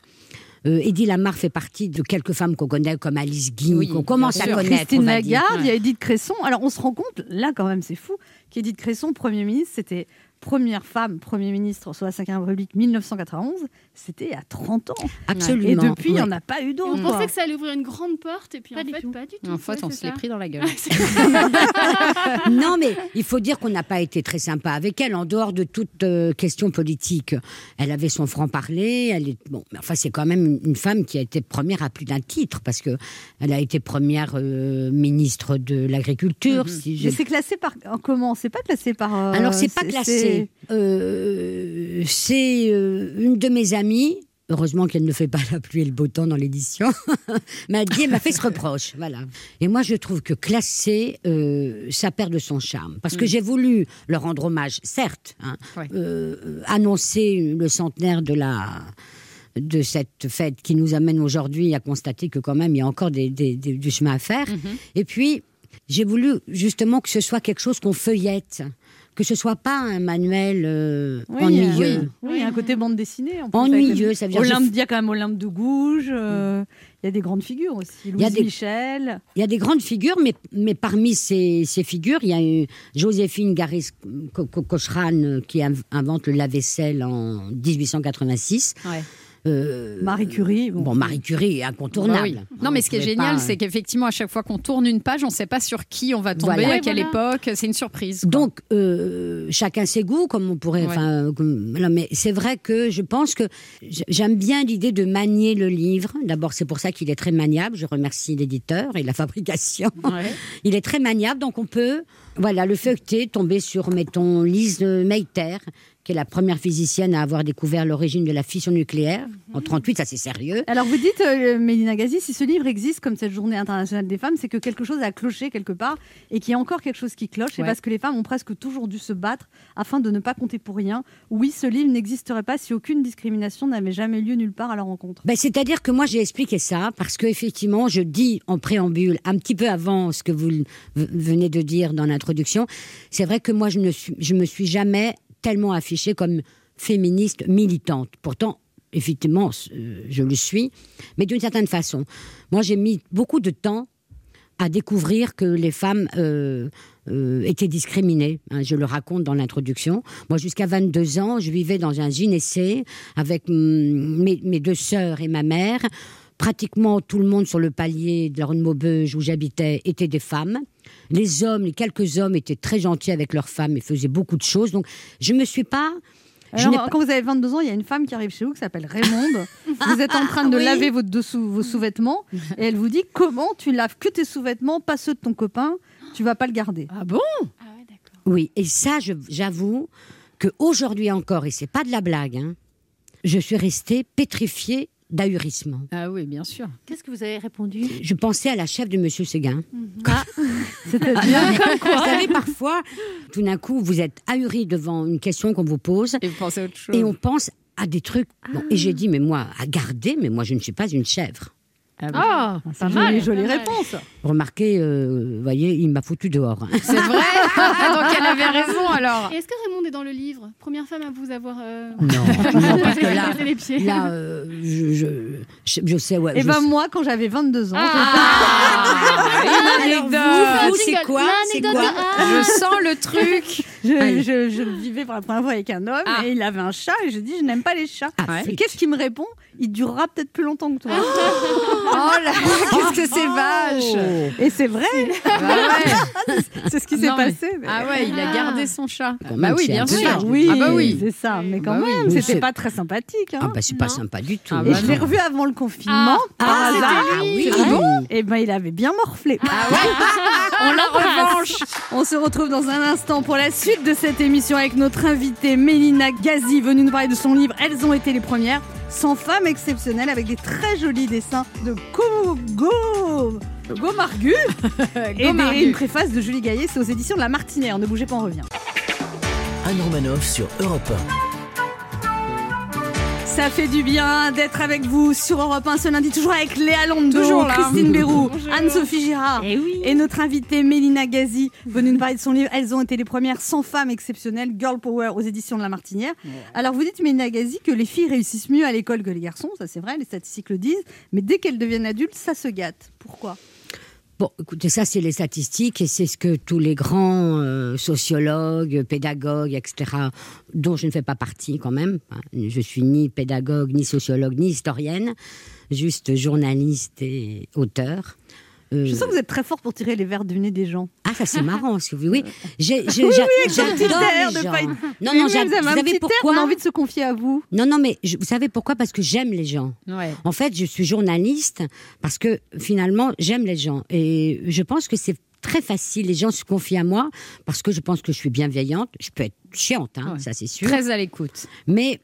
Edith Lamar fait partie de quelques femmes qu'on connaît, comme Alice Guy, qu'on commence à connaître. Christine Lagarde, il y a Edith Cresson. Alors, on se rend compte, là, quand même, c'est fou, qu'Edith Cresson, Premier ministre, c'était première femme Premier ministre sur la 5e République 1991, c'était à 30 ans. Absolument. Et depuis, il n'y en a pas eu d'autres. On pensait que ça allait ouvrir une grande porte, et puis pas du tout. En fait, on se l'est pris dans la gueule. Non, mais il faut dire qu'on n'a pas été très sympa avec elle, en dehors de toute question politique. Elle avait son franc-parler, c'est quand même une femme qui a été première à plus d'un titre, parce qu'elle a été première ministre de l'Agriculture. Mais c'est classé par... Comment ? C'est pas classé par... Alors, c'est pas classé. C'est une de mes amies, heureusement qu'elle ne fait pas la pluie et le beau temps dans l'édition, elle m'a fait ce reproche. Voilà. Et moi, je trouve que classer, ça perd de son charme. Parce que j'ai voulu leur rendre hommage, certes, annoncer le centenaire de cette fête qui nous amène aujourd'hui à constater que quand même, il y a encore du chemin à faire. Et puis, j'ai voulu justement que ce soit quelque chose qu'on feuillette. Que ce soit pas un manuel ennuyeux. Oui, un côté bande dessinée. En plus, ennuyeux, ça veut dire... Il y a quand même Olympe de Gouges, il y a des grandes figures aussi, Louise Michel. Il y a des grandes figures, mais parmi ces figures, il y a Joséphine Garis Cochrane qui invente le lave-vaisselle en 1886. Ouais. Marie Curie. Bon, Marie Curie est incontournable. Oui. Non, mais ce qui est génial, c'est qu'effectivement, à chaque fois qu'on tourne une page, on ne sait pas sur qui on va tomber, à quelle époque. C'est une surprise, quoi. Donc, chacun ses goûts, comme on pourrait... Non, mais c'est vrai que je pense que j'aime bien l'idée de manier le livre. D'abord, c'est pour ça qu'il est très maniable. Je remercie l'éditeur et la fabrication. Ouais. Il est très maniable, donc on peut... Voilà, le feuilleté, tomber sur, mettons, Lise Meitner, qui est la première physicienne à avoir découvert l'origine de la fission nucléaire, en 1938, ça c'est sérieux. Alors vous dites, Mélina Gazsi, si ce livre existe comme cette journée internationale des femmes, c'est que quelque chose a cloché quelque part, et qu'il y a encore quelque chose qui cloche, et parce que les femmes ont presque toujours dû se battre afin de ne pas compter pour rien. Oui, ce livre n'existerait pas si aucune discrimination n'avait jamais lieu nulle part à leur rencontre. Ben, c'est-à-dire que moi j'ai expliqué ça, parce qu'effectivement, je dis en préambule, un petit peu avant ce que vous venez de dire dans l'introduction, c'est vrai que moi, je me suis jamais tellement affichée comme féministe militante. Pourtant, effectivement, je le suis, mais d'une certaine façon. Moi, j'ai mis beaucoup de temps à découvrir que les femmes étaient discriminées. Hein, je le raconte dans l'introduction. Moi, jusqu'à 22 ans, je vivais dans un gynécée avec mes deux sœurs et ma mère. Pratiquement tout le monde sur le palier de la rue de Maubeuge où j'habitais étaient des femmes. Les hommes, les quelques hommes étaient très gentils avec leurs femmes et faisaient beaucoup de choses. Donc, je ne me suis pas... Alors, quand vous avez 22 ans, il y a une femme qui arrive chez vous qui s'appelle Raymonde. Vous êtes en train de laver vos sous-vêtements et elle vous dit « Comment tu laves que tes sous-vêtements, pas ceux de ton copain, tu ne vas pas le garder. » Ah bon ? Ah ouais, d'accord. Oui, et ça, j'avoue qu'aujourd'hui encore, et ce n'est pas de la blague, hein, je suis restée pétrifiée d'ahurissement. Ah oui, bien sûr. Qu'est-ce que vous avez répondu ? Je pensais à la chef de Monsieur Seguin. C'est-à-dire comme quoi ? Vous savez, parfois, tout d'un coup, vous êtes ahuri devant une question qu'on vous pose. Et vous pensez à autre chose. Et on pense à des trucs. Ah. Bon, et j'ai dit, mais moi, à garder, mais moi, je ne suis pas une chèvre. Ah, bon. Jolie réponse. Remarquez, vous voyez, il m'a foutu dehors. Hein. C'est vrai. Donc elle avait raison alors. Et est-ce que Raymond est dans le livre ? Première femme à vous avoir. Non, parce que là je sais. Ouais, moi, quand j'avais 22 ans. L'anecdote, c'est quoi ? Je sens le truc. Je vivais pour la première fois avec un homme et il avait un chat et je dis je n'aime pas les chats. Qu'est-ce qu'il me répond ? Il durera peut-être plus longtemps que toi. Oh là, qu'est-ce que c'est vache! Et c'est vrai! C'est ce qui s'est passé. Mais... Ah ouais, il a gardé son chat. Bah oui, bien sûr. Oui, ah bah oui, c'est ça. Mais quand même, c'était pas très sympathique. Hein. Ah bah c'est pas sympa du tout. Et je l'ai revu avant le confinement. Ah oui, bon. Et ben il avait bien morflé. Ah ouais. On l'a revanche. On se retrouve dans un instant pour la suite de cette émission avec notre invitée Mélina Gazsi, venue nous parler de son livre. Elles ont été les premières. 100 femmes exceptionnelles avec des très jolis dessins de Goomargue et une préface de Julie Gaillet. C'est aux éditions de la Martinière. Ne bougez pas, on revient. Anne Roumanoff sur Europe 1. Ça fait du bien d'être avec vous sur Europe 1 ce lundi, toujours avec Léa Londo, Christine Berrou, Anne-Sophie Girard et notre invitée Mélina Gazsi, venue nous parler de son livre. Elles ont été les premières 100 femmes exceptionnelles, Girl Power, aux éditions de la Martinière. Alors vous dites, Mélina Gazsi, que les filles réussissent mieux à l'école que les garçons, ça c'est vrai, les statistiques le disent, mais dès qu'elles deviennent adultes, ça se gâte. Pourquoi ? Bon, écoutez, ça, c'est les statistiques et c'est ce que tous les grands sociologues, pédagogues, etc., dont je ne fais pas partie quand même. Je suis ni pédagogue, ni sociologue, ni historienne, juste journaliste et auteur. Je sens que vous êtes très fort pour tirer les verres du nez des gens. Ah, ça, c'est marrant. Oui, j'adore les gens. Non, on a envie de se confier à vous. Non, mais vous savez pourquoi ? Parce que j'aime les gens. Ouais. En fait, je suis journaliste parce que, finalement, j'aime les gens. Et je pense que c'est très facile. Les gens se confient à moi parce que je pense que je suis bienveillante. Je peux être chiante, hein, ça, c'est sûr. Très à l'écoute. Mais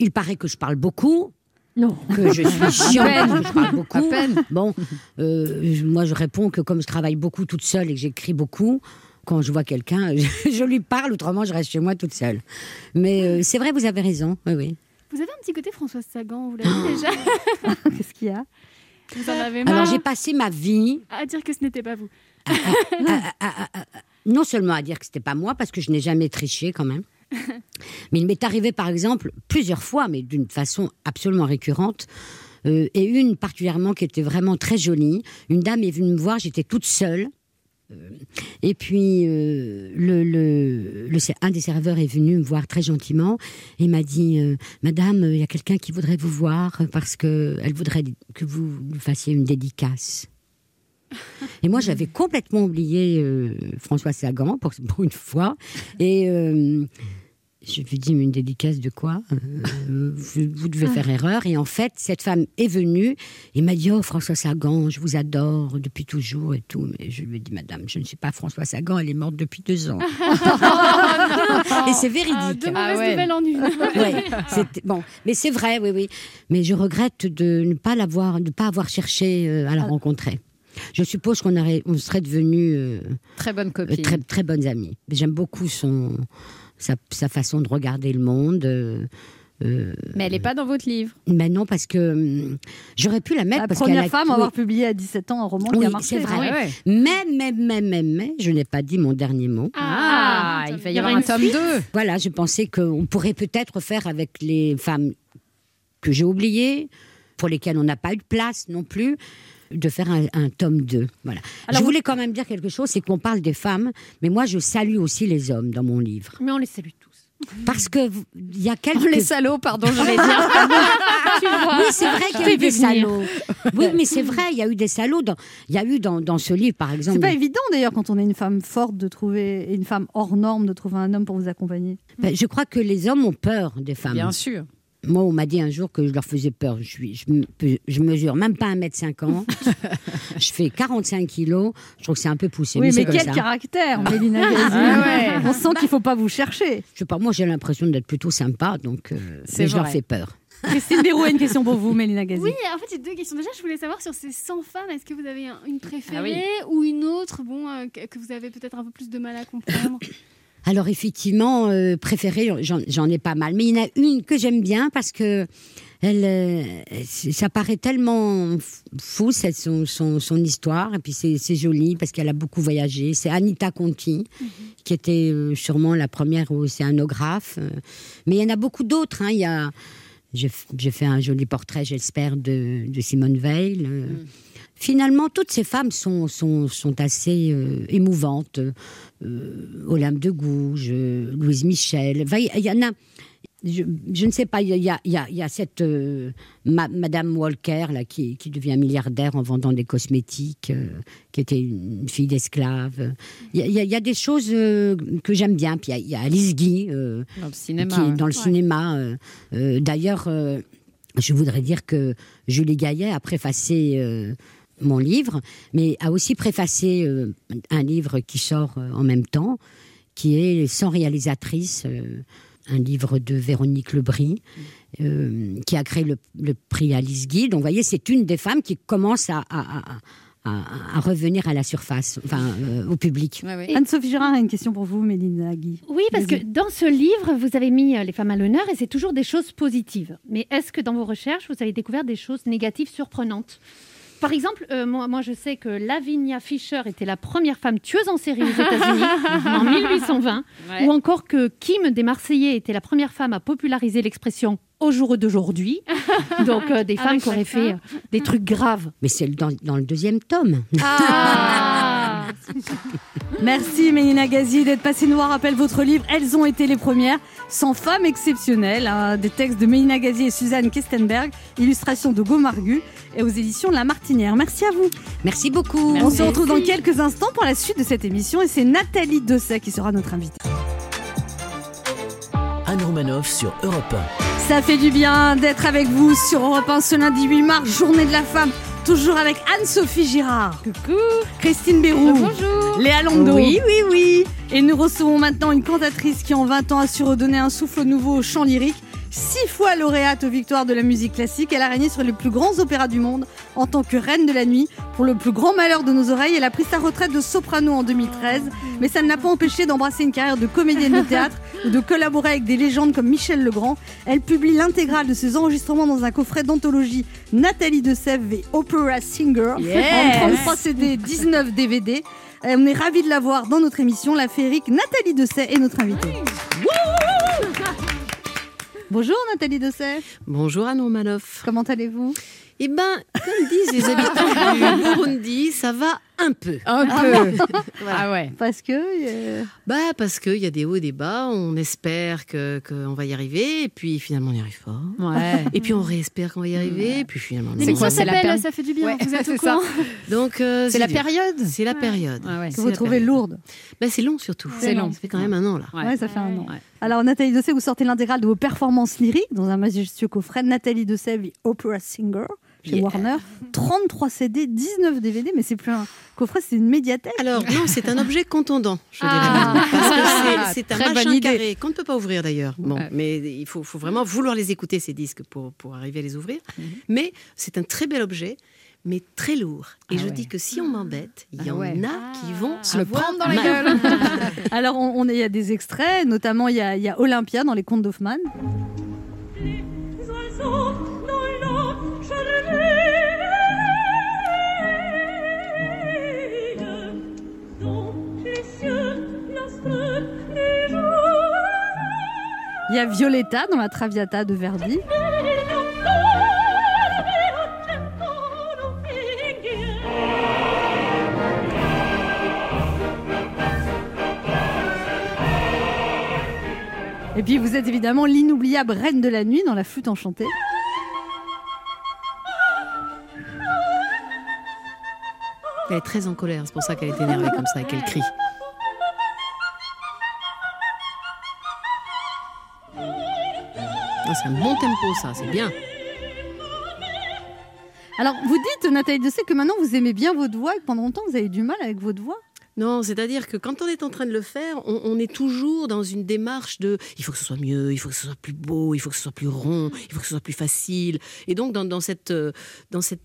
il paraît que je parle beaucoup. Non. Que je suis chiante, je parle beaucoup. À peine. Bon, moi je réponds que comme je travaille beaucoup toute seule et que j'écris beaucoup, quand je vois quelqu'un, je lui parle, autrement je reste chez moi toute seule. Mais c'est vrai, vous avez raison. Oui. Vous avez un petit côté Françoise Sagan, vous l'avez déjà. Qu'est-ce qu'il y a ? Vous en avez marre ? Alors j'ai passé ma vie à dire que ce n'était pas vous. Non seulement à dire que ce n'était pas moi, parce que je n'ai jamais triché quand même. Mais il m'est arrivé par exemple plusieurs fois, mais d'une façon absolument récurrente, et une particulièrement qui était vraiment très jolie. Une dame est venue me voir, j'étais toute seule Et puis, un des serveurs est venu me voir très gentiment et m'a dit « Madame, il y a quelqu'un qui voudrait vous voir parce qu'elle voudrait que vous lui fassiez une dédicace. » Et moi, j'avais complètement oublié Françoise Sagan, pour une fois. Et je lui dis « Mais une dédicace de quoi ? Vous devez faire erreur. » Et en fait, cette femme est venue et m'a dit « Oh, Françoise Sagan, je vous adore depuis toujours et tout. » Mais je lui ai dit « Madame, je ne suis pas Françoise Sagan, elle est morte depuis 2 ans. » Et c'est véridique. De mauvaises nouvelles en une. Ouais, bon, mais c'est vrai, oui. Mais je regrette de ne pas avoir cherché à la rencontrer. Je suppose qu'on serait devenus très bonnes copines, très, très bonnes amies. J'aime beaucoup sa façon de regarder le monde. Mais elle n'est pas dans votre livre. Ben non, parce que j'aurais pu la mettre. La première femme à avoir publié à 17 ans un roman qui a marché. Oui, c'est vrai. Ouais. Mais, je n'ai pas dit mon dernier mot. Ah, il va y avoir un tome 2. Voilà, je pensais qu'on pourrait peut-être faire avec les femmes que j'ai oubliées, pour lesquelles on n'a pas eu de place non plus, de faire un tome 2. Voilà. Alors, je voulais quand même dire quelque chose, c'est qu'on parle des femmes, mais moi je salue aussi les hommes dans mon livre. Mais on les salue tous. Parce que il y a quelques... Les salauds, pardon, je vais dire. Oui, c'est vrai qu'il y a eu des salauds. Oui, mais c'est vrai, il y a eu des salauds. Il y a eu dans ce livre, par exemple... C'est pas évident, d'ailleurs, quand on est une femme forte, de trouver une femme hors norme, de trouver un homme pour vous accompagner. Ben, je crois que les hommes ont peur des femmes. Bien sûr. Moi, on m'a dit un jour que je leur faisais peur. Je mesure même pas 1m50. Je fais 45 kilos. Je trouve que c'est un peu poussé. Oui, mais quel caractère, Mélina Gazsi. Ouais. On sent qu'il ne faut pas vous chercher. Je sais pas, moi, j'ai l'impression d'être plutôt sympa, donc je leur fais peur. Christine Berrou a une question pour vous, Mélina Gazsi. Oui, en fait, il y a 2 questions. Déjà, je voulais savoir sur ces 100 femmes, est-ce que vous avez une préférée ou une autre que vous avez peut-être un peu plus de mal à comprendre? Alors effectivement, préférée, j'en ai pas mal. Mais il y en a une que j'aime bien parce que ça paraît tellement fou, son histoire. Et puis c'est joli parce qu'elle a beaucoup voyagé. C'est Anita Conti, qui était sûrement la première océanographe. Mais il y en a beaucoup d'autres. Hein. J'ai fait un joli portrait, j'espère, de Simone Veil. Finalement, toutes ces femmes sont assez émouvantes. Olympe de Gouges, Louise Michel. Il y en a... Je ne sais pas, il y a cette Madame Walker là, qui devient milliardaire en vendant des cosmétiques, qui était une fille d'esclave. Il y a des choses que j'aime bien. Puis il y a Alice Guy dans le cinéma. Cinéma. D'ailleurs, je voudrais dire que Julie Gaillet a préfacé mon livre, mais a aussi préfacé un livre qui sort en même temps, qui est « Sans réalisatrice », un livre de Véronique Lebris, qui a créé le prix Alice Guy. Donc, vous voyez, c'est une des femmes qui commence à revenir à la surface, au public. Ouais, ouais. Anne-Sophie Girard a une question pour vous, Mélina Gazsi. Oui, parce que dans ce livre, vous avez mis les femmes à l'honneur et c'est toujours des choses positives. Mais est-ce que dans vos recherches, vous avez découvert des choses négatives surprenantes ? Par exemple, moi je sais que Lavinia Fisher était la première femme tueuse en série aux États-Unis en 1820, ou encore que Kim des Marseillais était la première femme à populariser l'expression « au jour d'aujourd'hui ». Donc des femmes qui auraient fait des trucs graves. Mais c'est dans le 2e tome. Ah. Merci Mélina Gazsi d'être passée nous rappeler votre livre. Elles ont été les premières, 100 femmes exceptionnelles, hein, des textes de Mélina Gazsi et Suzanne Kestenberg, illustration de Goomargue et aux éditions La Martinière. Merci à vous. Merci beaucoup. Merci. On se retrouve dans quelques instants pour la suite de cette émission et c'est Nathalie Dessay qui sera notre invitée. Anne Roumanoff sur Europe 1. Ça fait du bien d'être avec vous sur Europe 1 ce lundi 8 mars, journée de la femme. Toujours avec Anne-Sophie Girard. Coucou. Christine Berrou. Bonjour. Léa Londo. Oui. Et nous recevons maintenant une cantatrice qui en 20 ans a su redonner un souffle nouveau au chant lyrique. 6 fois lauréate aux victoires de la musique classique, elle a régné sur les plus grands opéras du monde en tant que reine de la nuit. Pour le plus grand malheur de nos oreilles, elle a pris sa retraite de soprano en 2013. Mais ça ne l'a pas empêchée d'embrasser une carrière de comédienne de théâtre ou de collaborer avec des légendes comme Michel Legrand. Elle publie l'intégrale de ses enregistrements dans un coffret d'anthologie Nathalie Dessay et Opera Singer en 33 CD, 19 DVD. On est ravis de la voir dans notre émission. La féerique Nathalie Dessay est notre invitée. Bonjour Nathalie Dessay. Bonjour Anne Roumanoff. Comment allez-vous ? Eh bien, comme disent les habitants du Burundi, ça va un peu. Un peu. Voilà. Ah ouais. Parce que bah parce que il y a des hauts et des bas. On espère qu'on va y arriver et puis finalement on n'y arrive pas. Ouais. Et puis on réespère qu'on va y arriver et puis finalement. C'est quoi, c'est la période. Ça fait du bien. Ouais. Vous êtes au courant. Donc c'est la période. C'est la période. Ouais, ouais. Que vous trouvez lourde. Bah c'est long surtout. C'est long. Ça fait quand même un an là. Ouais, ça fait un an. Alors Nathalie Dessay, vous sortez l'intégrale de vos performances lyriques dans un majestueux coffret. Nathalie Dessay, The Opera Singer. Chez Warner, 33 CD, 19 DVD, mais c'est plus un coffret, c'est une médiathèque. Alors non, c'est un objet contondant, je dirais, parce que c'est un machin carré qu'on ne peut pas ouvrir d'ailleurs. Bon, mais il faut vraiment vouloir les écouter ces disques pour arriver à les ouvrir. Mm-hmm. Mais c'est un très bel objet. Mais très lourd. Et je dis que si on m'embête, il y en a qui vont se le prendre dans la gueule. Alors, il y a des extraits, notamment il y a Olympia dans les contes d'Hoffmann. Il y a Violetta dans la Traviata de Verdi. Et puis vous êtes évidemment l'inoubliable reine de la nuit dans la Flûte enchantée. Elle est très en colère, c'est pour ça qu'elle est énervée comme ça et qu'elle crie. C'est un bon tempo, ça, c'est bien. Alors, vous dites, Nathalie Dessay, que maintenant vous aimez bien votre voix et que pendant longtemps vous avez eu du mal avec votre voix. Non, c'est-à-dire que quand on est en train de le faire, on est toujours dans une démarche de il faut que ce soit mieux, il faut que ce soit plus beau, il faut que ce soit plus rond, il faut que ce soit plus facile. Et donc, dans cette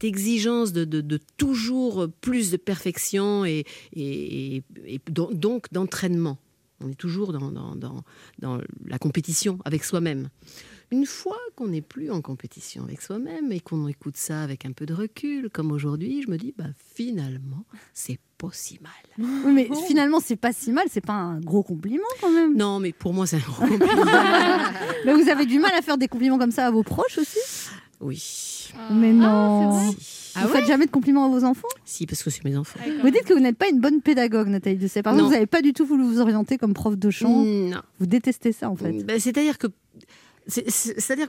exigence de toujours plus de perfection et donc d'entraînement. On est toujours dans la compétition avec soi-même. Une fois qu'on n'est plus en compétition avec soi-même et qu'on écoute ça avec un peu de recul, comme aujourd'hui, je me dis, finalement, c'est pas si mal. Oui, mais finalement, c'est pas si mal, c'est pas un gros compliment quand même. Non, mais pour moi, c'est un gros compliment. Mais vous avez du mal à faire des compliments comme ça à vos proches aussi ? Oui. Mais non. Ah, si. Vous ne faites jamais de compliments à vos enfants ? Si, parce que c'est mes enfants. Vous dites que vous n'êtes pas une bonne pédagogue, Nathalie Dessay. Par exemple, vous n'avez pas du tout voulu vous orienter comme prof de chant. Non. Vous détestez ça, en fait. C'est-à-dire que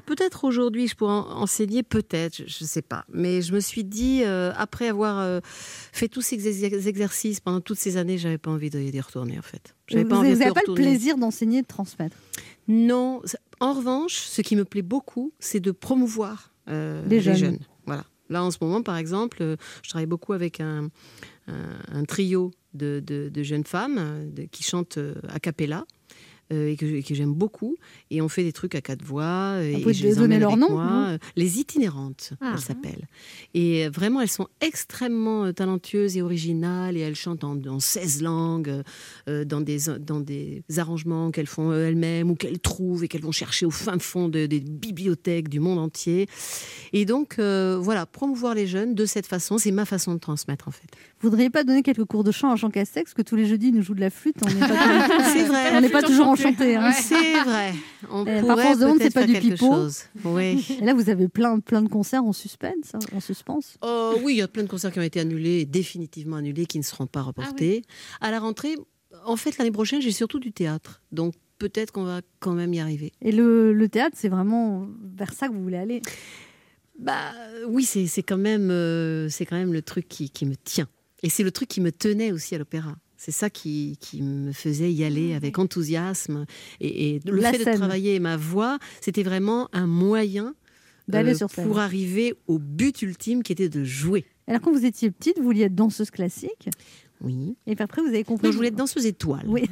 peut-être aujourd'hui, je pourrais enseigner, peut-être, je ne sais pas. Mais je me suis dit, après avoir fait tous ces exercices pendant toutes ces années, je n'avais pas envie d'y retourner, en fait. Vous n'avez pas le plaisir d'enseigner et de transmettre ? Non. En revanche, ce qui me plaît beaucoup, c'est de promouvoir les jeunes. Voilà. Là, en ce moment, par exemple, je travaille beaucoup avec un trio de jeunes femmes qui chantent a cappella. Et que j'aime beaucoup. Et on fait des trucs à quatre voix. Vous pouvez les donner leur nom, Les Itinérantes, elles s'appellent. Et vraiment, elles sont extrêmement talentueuses et originales. Et elles chantent en 16 langues, dans des arrangements qu'elles font elles-mêmes ou qu'elles trouvent et qu'elles vont chercher au fin fond des bibliothèques du monde entier. Et donc, promouvoir les jeunes de cette façon, c'est ma façon de transmettre, en fait. Vous ne voudriez pas donner quelques cours de chant à Jean Castex, que tous les jeudis, il nous joue de la flûte. C'est vrai. On n'est pas toujours enchanté. Hein. C'est vrai. On pourrait par contre, c'est pas du pipeau. Oui. Et là, vous avez plein de concerts en suspens. Oui, il y a plein de concerts qui ont été annulés, définitivement annulés, qui ne seront pas reportés. À la rentrée, en fait, l'année prochaine, j'ai surtout du théâtre. Donc, peut-être qu'on va quand même y arriver. Et le théâtre, c'est vraiment vers ça que vous voulez aller ? Oui, c'est quand même le truc qui me tient. Et c'est le truc qui me tenait aussi à l'opéra. C'est ça qui me faisait y aller avec enthousiasme. Et le fait de travailler ma voix, c'était vraiment un moyen d'aller sur scène pour arriver au but ultime qui était de jouer. Alors quand vous étiez petite, vous vouliez être danseuse classique ? Oui. Et puis après, vous avez compris. Non, je voulais être danseuse étoile. Oui.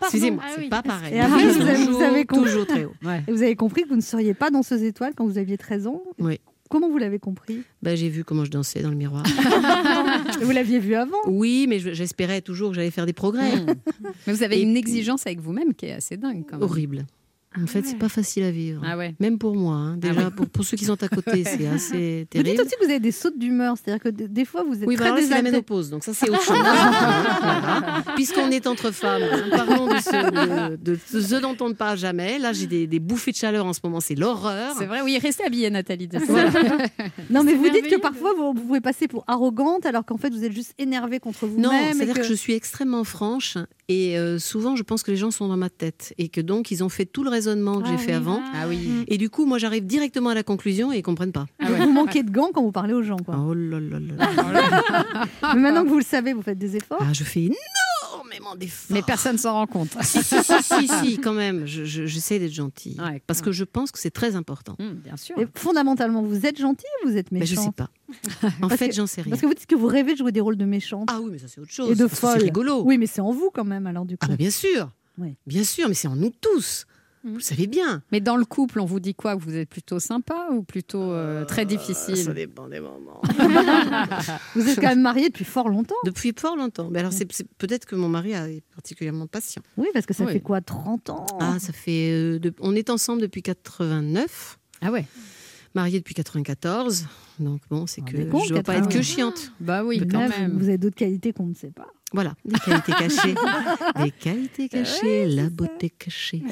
Excusez-moi, c'est pas pareil. Et après, vous avez toujours très haut. Ouais. Et vous avez compris que vous ne seriez pas danseuse étoile quand vous aviez 13 ans ? Oui. Comment vous l'avez compris ? J'ai vu comment je dansais dans le miroir. Vous l'aviez vu avant ? Oui, mais j'espérais toujours que j'allais faire des progrès. Mais vous avez une exigence avec vous-même qui est assez dingue quand même. Horrible. En fait, c'est pas facile à vivre. Ah ouais. Même pour moi. Hein. Déjà, pour ceux qui sont à côté, c'est assez terrible. Mais dites aussi que vous avez des sautes d'humeur. C'est-à-dire que des fois, vous êtes très désappelés. Oui, c'est la ménopause. Donc ça, c'est autre chose. Puisqu'on est entre femmes, parlons de ce dont on ne parle jamais. Là, j'ai des bouffées de chaleur en ce moment. C'est l'horreur. C'est vrai. Oui, restez habillée, Nathalie. Non, mais vous dites que parfois, vous pouvez passer pour arrogante, alors qu'en fait, vous êtes juste énervée contre vous-même. Non, c'est-à-dire que je suis extrêmement franche. Et souvent, je pense que les gens sont dans ma tête. Et que donc, ils ont fait tout le raisonnement que j'ai fait avant. Ah oui. Et du coup, moi, j'arrive directement à la conclusion et ils ne comprennent pas. Ah ouais. Vous manquez de gants quand vous parlez aux gens, quoi. Oh là là là là. Mais maintenant que vous le savez, vous faites des efforts. Ah, je fais énormément d'efforts. Mais personne ne s'en rend compte. Si, quand même. J'essaie d'être gentille. Ouais, parce que je pense que c'est très important. Bien sûr. Et fondamentalement, vous êtes gentille ou vous êtes méchante? Je ne sais pas. En fait, j'en sais rien. Parce que vous dites que vous rêvez de jouer des rôles de méchante. Ah oui, mais ça, c'est autre chose. Et de folle. C'est rigolo. Oui, mais c'est en vous, quand même, alors, du coup. Ah bah, bien sûr. Oui. Bien sûr, mais c'est en nous tous. Vous le savez bien. Mais dans le couple, on vous dit quoi? Vous êtes plutôt sympa ou plutôt très difficile? Ça dépend des moments. Vous êtes quand même mariée depuis fort longtemps. Depuis fort longtemps. Mais alors, c'est peut-être que mon mari est particulièrement patient. Oui, parce que ça fait quoi, 30 ans? Ah, ça fait. On est ensemble depuis 89. Ah ouais. Mariée depuis 94. Donc bon, c'est que je ne dois pas être que chiante. Bah oui, quand même. Vous avez d'autres qualités qu'on ne sait pas. Voilà, des qualités cachées. Des qualités cachées, la beauté cachée.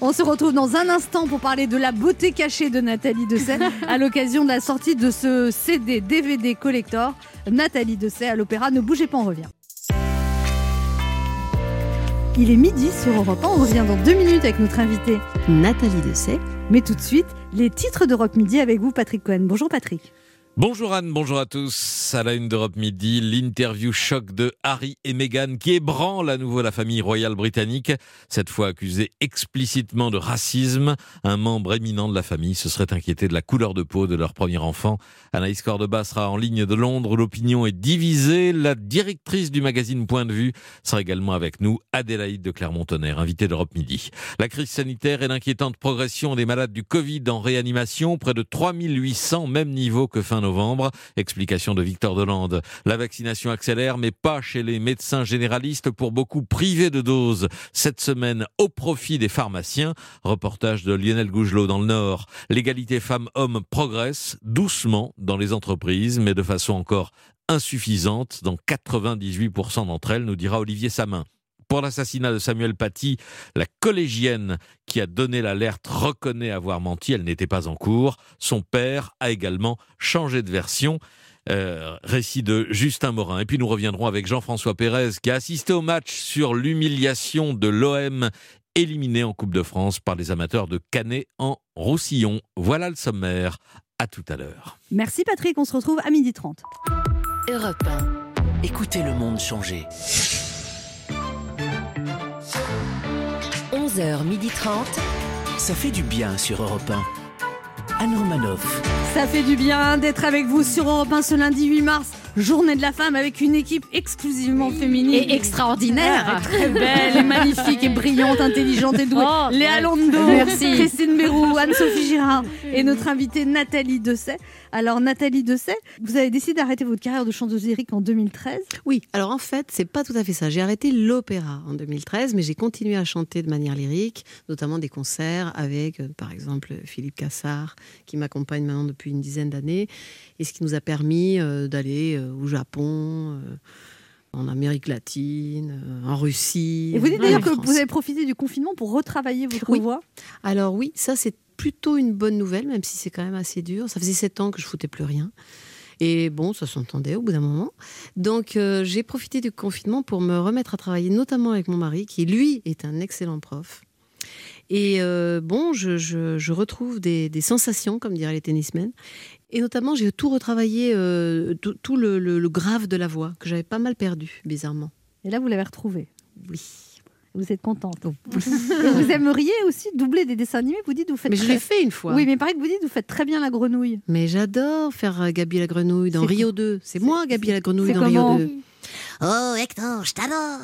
On se retrouve dans un instant pour parler de la beauté cachée de Nathalie Dessay à l'occasion de la sortie de ce CD DVD collector. Nathalie Dessay à l'Opéra. Ne bougez pas, on revient. Il est midi sur Europe 1. On revient dans 2 minutes avec notre invitée Nathalie Dessay. Mais tout de suite, les titres d'Europe Midi avec vous, Patrick Cohen. Bonjour Patrick. Bonjour Anne, bonjour à tous. À la une d'Europe Midi, l'interview choc de Harry et Meghan qui ébranle à nouveau la famille royale britannique. Cette fois accusée explicitement de racisme, un membre éminent de la famille se serait inquiété de la couleur de peau de leur premier enfant. Anaïs Cordoba sera en ligne de Londres, l'opinion est divisée. La directrice du magazine Point de Vue sera également avec nous, Adélaïde de Clermont-Tonnerre, invitée d'Europe Midi. La crise sanitaire et l'inquiétante progression des malades du Covid en réanimation, près de 3800, même niveau que fin novembre. Explication de Victor Dolande. La vaccination accélère, mais pas chez les médecins généralistes, pour beaucoup privés de doses. Cette semaine, au profit des pharmaciens. Reportage de Lionel Gougelot dans le Nord. L'égalité femmes-hommes progresse doucement dans les entreprises, mais de façon encore insuffisante dans 98% d'entre elles, nous dira Olivier Samin. Pour l'assassinat de Samuel Paty, la collégienne qui a donné l'alerte reconnaît avoir menti, elle n'était pas en cours. Son père a également changé de version. Récit de Justin Morin. Et puis nous reviendrons avec Jean-François Pérez qui a assisté au match sur l'humiliation de l'OM éliminé en Coupe de France par les amateurs de Canet en Roussillon. Voilà le sommaire. À tout à l'heure. Merci Patrick, on se retrouve à 12h30. Europe 1. Écoutez le monde changer. 11h30. Ça fait du bien sur Europe 1. Anne Roumanoff. Ça fait du bien d'être avec vous sur Europe 1 ce lundi 8 mars. Journée de la femme avec une équipe exclusivement féminine. Et extraordinaire. Très belle et magnifique et brillante, intelligente et douée. Oh, Léa Londo, Christine Berrou, Anne-Sophie Girard et notre invitée Nathalie Dessay. Alors Nathalie Dessay, vous avez décidé d'arrêter votre carrière de chanteuse lyrique en 2013. Oui, alors en fait, c'est pas tout à fait ça. J'ai arrêté l'opéra en 2013, mais j'ai continué à chanter de manière lyrique, notamment des concerts avec, par exemple, Philippe Cassard, qui m'accompagne maintenant depuis une dizaine d'années, et ce qui nous a permis d'aller au Japon, en Amérique latine, en Russie. Et vous dites d'ailleurs que vous avez profité du confinement pour retravailler votre voix. Alors oui, ça c'est plutôt une bonne nouvelle, même si c'est quand même assez dur. Ça faisait 7 ans que je foutais plus rien. Et bon, ça s'entendait au bout d'un moment. Donc j'ai profité du confinement pour me remettre à travailler, notamment avec mon mari, qui lui est un excellent prof. Et je retrouve des sensations, comme diraient les tennismen. Et notamment, j'ai tout retravaillé, tout le grave de la voix, que j'avais pas mal perdu, bizarrement. Et là, vous l'avez retrouvé? Oui. Vous êtes contente? Oui. Et vous aimeriez aussi doubler des dessins animés? Vous dites, vous faites mais je l'ai fait une fois. Oui, mais pareil que vous dites, vous faites très bien la grenouille. Mais j'adore faire Gabi la grenouille dans Rio 2. C'est moi, Gabi la grenouille dans Rio 2. Oh, Hector, je t'adore.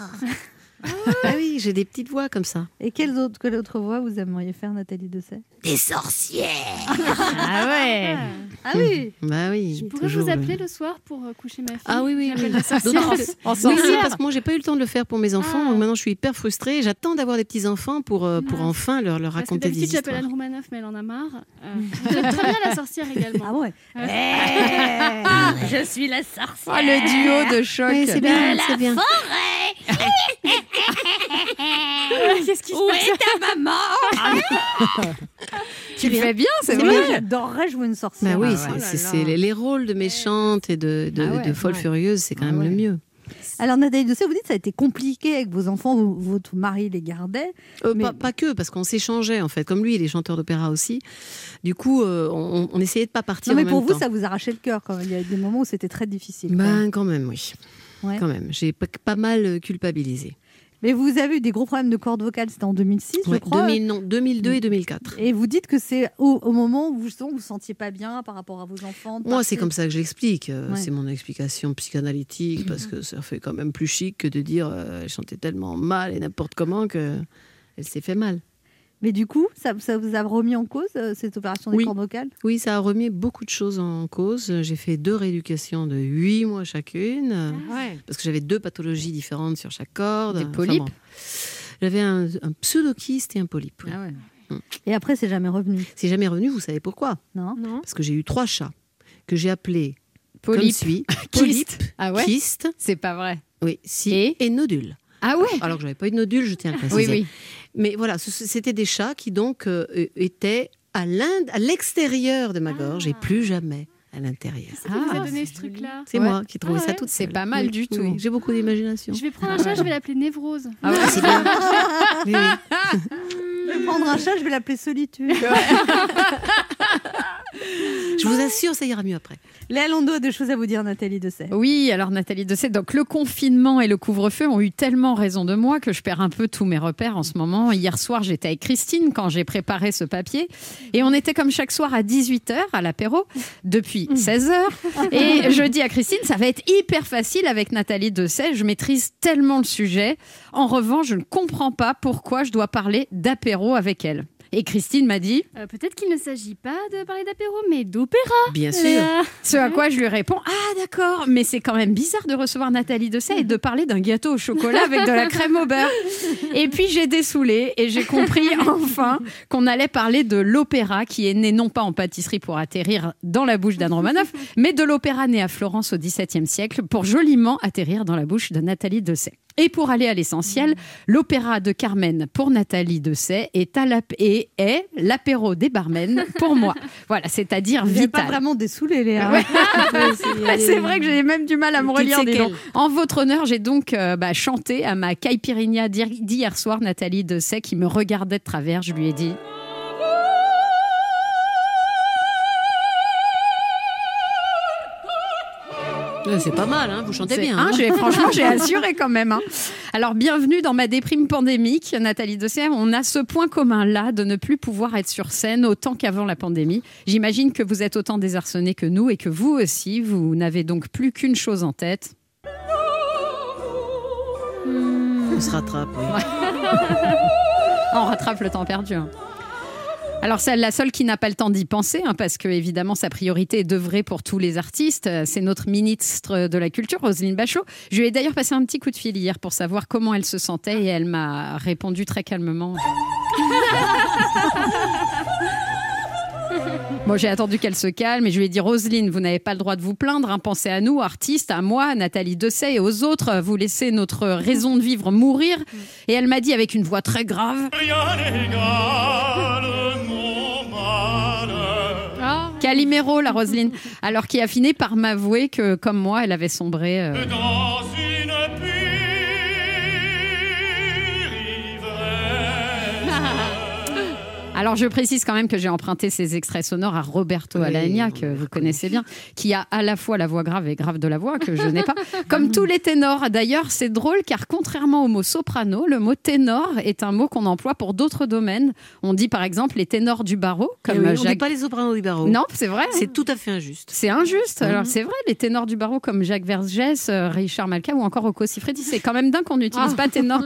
Ah oui, j'ai des petites voix comme ça. Et quelle autre voix vous aimeriez faire, Nathalie Dessay ? Des sorcières. Ah ouais. Ah oui. Bah oui. Je pourrais vous appeler le soir pour coucher ma fille. Ah oui. Oui, parce que moi j'ai pas eu le temps de le faire pour mes enfants. Donc maintenant je suis hyper frustrée. J'attends d'avoir des petits enfants pour enfin leur raconter des histoires. J'appelle Anne Roumanoff, mais elle en a marre. J'aime très bien la sorcière également. Ah ouais. Je suis la sorcière. Oh, le duo de choc. Oui, c'est bien. C'est bien. Forêt. Qu'est-ce qui se passe ? Où est ta maman ? Tu le fais bien, c'est vrai. J'adorerais jouer une sorcière. Bah oui, c'est les rôles de méchante et de folle furieuse, c'est quand même le mieux. Alors Nathalie Dessay, vous dites que ça a été compliqué avec vos enfants, votre mari les gardait. Mais... pas que, parce qu'on s'échangeait en fait, comme lui, il est chanteur d'opéra aussi. Du coup, on essayait de ne pas partir en même temps. Mais pour vous, ça vous arrachait le cœur quand même. Il y a des moments où c'était très difficile. Ben quand même, oui. Ouais. Quand même, j'ai pas mal culpabilisé. Mais vous avez eu des gros problèmes de cordes vocales, c'était en 2006, je crois. 2002 et 2004. Et vous dites que c'est au moment où vous ne vous sentiez pas bien par rapport à vos enfants. Moi, c'est comme ça que je l'explique. C'est mon explication psychanalytique, parce que ça fait quand même plus chic que de dire « elle chantait tellement mal et n'importe comment qu'elle s'est fait mal ». Mais du coup, ça vous a remis en cause, cette opération des cordes vocales ? Oui, ça a remis beaucoup de choses en cause. J'ai fait 2 rééducations de 8 mois chacune, parce que j'avais 2 pathologies différentes sur chaque corde. Des polypes ? Enfin, bon. J'avais un pseudo-kyste et un polype. Ouais. Ah ouais. Et après, c'est jamais revenu ? C'est jamais revenu, vous savez pourquoi ? Non. Parce que j'ai eu 3 chats que j'ai appelés polype, kyste, c'est pas vrai. Oui, si, et nodule. Ah ouais ? Alors que j'avais pas eu de nodule, je tiens à préciser. Oui. Mais voilà, c'était des chats qui donc étaient à l'extérieur de ma gorge et plus jamais à l'intérieur. C'est qui vous a donné ce truc-là ? C'est moi qui trouvais ça tout. C'est pas mal du tout. Oui. J'ai beaucoup d'imagination. Je vais prendre un chat, je vais l'appeler Névrose. Ah ouais, c'est bien. Je vais prendre un chat, je vais l'appeler Solitude. Je vous assure, ça ira mieux après. Léa Londo a 2 choses à vous dire, Nathalie Dessay. Oui, alors Nathalie Dessay, donc le confinement et le couvre-feu ont eu tellement raison de moi que je perds un peu tous mes repères en ce moment. Hier soir, j'étais avec Christine quand j'ai préparé ce papier. Et on était comme chaque soir à 18h à l'apéro, depuis 16h. Et je dis à Christine, ça va être hyper facile avec Nathalie Dessay. Je maîtrise tellement le sujet. En revanche, je ne comprends pas pourquoi je dois parler d'apéro avec elle. Et Christine m'a dit peut-être qu'il ne s'agit pas de parler d'apéro, mais d'opéra. Bien sûr. Ce à quoi je lui réponds, ah d'accord, mais c'est quand même bizarre de recevoir Nathalie Dessay et de parler d'un gâteau au chocolat avec de la crème au beurre. Et puis j'ai dessoulé et j'ai compris enfin qu'on allait parler de l'opéra qui est né non pas en pâtisserie pour atterrir dans la bouche d'Anne Roumanoff, mais de l'opéra né à Florence au XVIIe siècle pour joliment atterrir dans la bouche de Nathalie Dessay. Et pour aller à l'essentiel, l'opéra de Carmen pour Nathalie Dessay est l'apéro des barmen pour moi. Voilà, c'est-à-dire vital. J'ai pas vraiment dessoulé, Léa. Ouais. C'est vrai que j'ai même du mal à me relire. En votre honneur, j'ai donc chanté à ma caipirinha d'hier soir, Nathalie Dessay, qui me regardait de travers. Je lui ai dit... C'est pas mal, hein, vous chantez bien. Hein. Franchement, j'ai assuré quand même. Hein. Alors, bienvenue dans ma déprime pandémique, Nathalie Dessay. On a ce point commun-là de ne plus pouvoir être sur scène autant qu'avant la pandémie. J'imagine que vous êtes autant désarçonnés que nous et que vous aussi, vous n'avez donc plus qu'une chose en tête. On se rattrape, oui. On rattrape le temps perdu. Hein. Alors, c'est la seule qui n'a pas le temps d'y penser, hein, parce que, évidemment, sa priorité est d'œuvrer pour tous les artistes. C'est notre ministre de la Culture, Roselyne Bachelot. Je lui ai d'ailleurs passé un petit coup de fil hier pour savoir comment elle se sentait et elle m'a répondu très calmement. Moi, j'ai attendu qu'elle se calme et je lui ai dit « Roselyne, vous n'avez pas le droit de vous plaindre, hein. Pensez à nous, artistes, à moi, Nathalie Dessay et aux autres. Vous laissez notre raison de vivre mourir. » Et elle m'a dit avec une voix très grave « Calimero, la Roselyne !» Alors qui a fini par m'avouer que, comme moi, elle avait sombré... Dans une pure Alors, je précise quand même que j'ai emprunté ces extraits sonores à Roberto Alagna, que vous connaissez bien, qui a à la fois la voix grave et grave de la voix, que je n'ai pas. Comme tous les ténors. D'ailleurs, c'est drôle, car contrairement au mot soprano, le mot ténor est un mot qu'on emploie pour d'autres domaines. On dit par exemple les ténors du barreau. Comme on ne dit pas les sopranos du barreau. Non, c'est vrai. C'est tout à fait injuste. C'est injuste. Alors, c'est vrai, les ténors du barreau comme Jacques Vergès, Richard Malka ou encore Rocco Siffredi, c'est quand même dingue qu'on n'utilise pas ténor.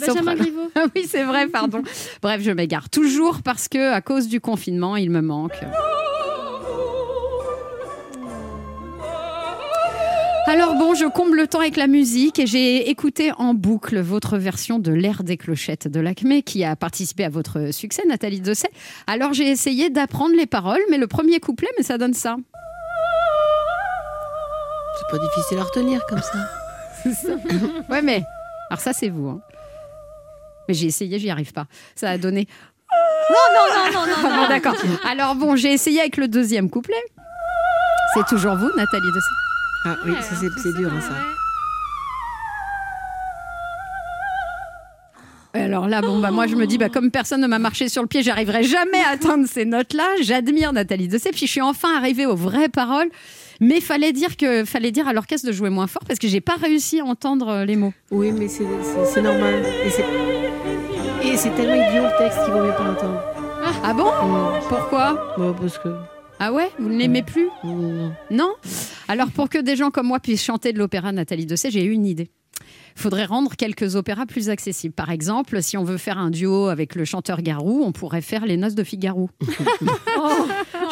Benjamin Griveaux. Oui, c'est vrai, pardon. Bref, je m'égare toujours parce que, à cause du confinement, il me manque. Alors bon, je comble le temps avec la musique et j'ai écouté en boucle votre version de l'ère des clochettes de l'Acmé qui a participé à votre succès, Nathalie Dessay. Alors j'ai essayé d'apprendre les paroles, mais le premier couplet, mais ça donne ça. C'est pas difficile à retenir comme ça. C'est ça. Ouais, mais... Alors ça, c'est vous. Hein. Mais j'ai essayé, j'y arrive pas. Ça a donné... Non. Bon, d'accord. Alors bon, j'ai essayé avec le deuxième couplet. C'est toujours vous, Nathalie Dessay. Ah oui, ça, c'est dur, hein, ça. Et alors là, bon, bah, moi, je me dis, bah, comme personne ne m'a marché sur le pied, j'arriverai jamais à atteindre ces notes-là. J'admire Nathalie Dessay. Puis je suis enfin arrivée aux vraies paroles. Mais fallait dire à l'orchestre de jouer moins fort parce que j'ai pas réussi à entendre les mots. Oui, mais c'est normal. Et c'est tellement idiot le texte qu'il vaut mieux pas l'entendre. Ah bon ? Pourquoi ? Bah, parce que... Ah ouais ? Vous ne l'aimez plus ? Non. Alors, pour que des gens comme moi puissent chanter de l'opéra, Nathalie Dessay, j'ai eu une idée. Il faudrait rendre quelques opéras plus accessibles. Par exemple, si on veut faire un duo avec le chanteur Garou, on pourrait faire Les Noces de Figaro.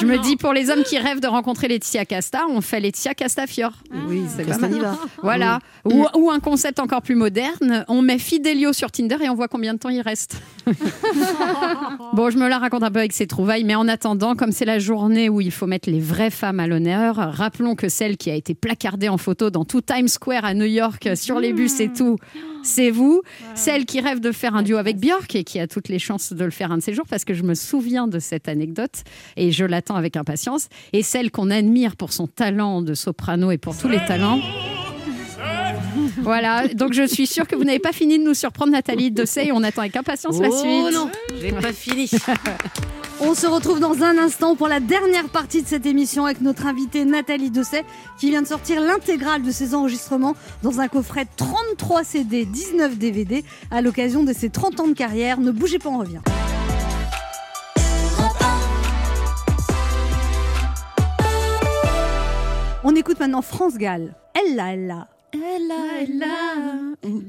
Je me dis, pour les hommes qui rêvent de rencontrer Laetitia Casta, on fait Laetitia Castafiore. Ah, oui, c'est Castaniva. Voilà. Oui. Ou un concept encore plus moderne, on met Fidelio sur Tinder et on voit combien de temps il reste. Bon, je me la raconte un peu avec ces trouvailles, mais en attendant, comme c'est la journée où il faut mettre les vraies femmes à l'honneur, rappelons que celle qui a été placardée en photo dans tout Times Square à New York, sur les bus et tout, c'est vous. Wow. Celle qui rêve de faire un duo avec Björk et qui a toutes les chances de le faire un de ces jours, parce que je me souviens de cette anecdote et je l'attends avec impatience. Et celle qu'on admire pour son talent de soprano et pour tous les talents. Voilà, donc je suis sûre que vous n'avez pas fini de nous surprendre, Nathalie Dessay, et on attend avec impatience la suite. Oh non, j'ai pas fini. On se retrouve dans un instant pour la dernière partie de cette émission avec notre invitée Nathalie Dessay qui vient de sortir l'intégrale de ses enregistrements dans un coffret 33 CD, 19 DVD à l'occasion de ses 30 ans de carrière. Ne bougez pas, on revient. On écoute maintenant France Gall. Elle là. Elle là.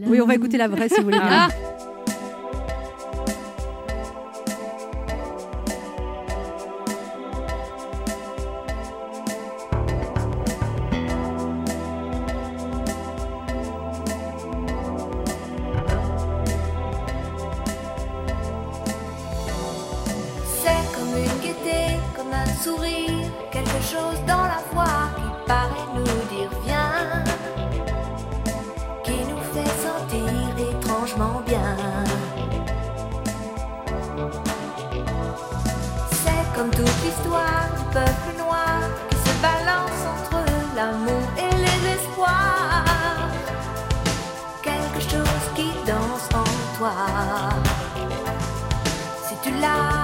Oui, on va écouter la vraie si vous voulez bien. Sourire, quelque chose dans la voix qui paraît nous dire viens, qui nous fait sentir étrangement bien. C'est comme toute l'histoire du peuple noir qui se balance entre l'amour et les espoirs. Quelque chose qui danse en toi. Si tu l'as.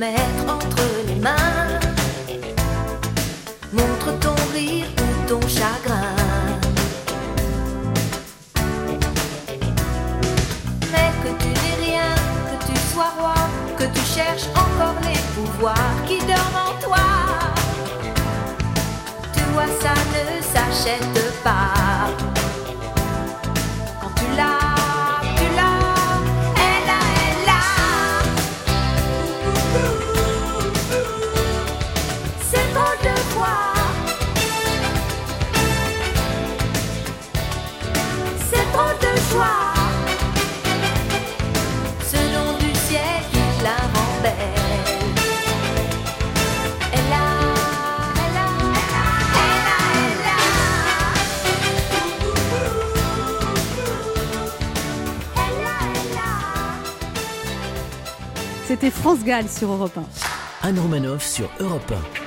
Mettre entre les mains, montre ton rire ou ton chagrin. Mais que tu n'es rien, que tu sois roi, que tu cherches encore les pouvoirs qui dorment en toi. Tu vois, ça ne s'achète pas. Quand tu l'as. C'est trop soir. Ce nom du ciel qui la rend belle. Elle a, elle a, elle a, elle a, elle a, elle a, elle a. C'était France Gall sur Europe 1. Anne Roumanoff sur Europe 1.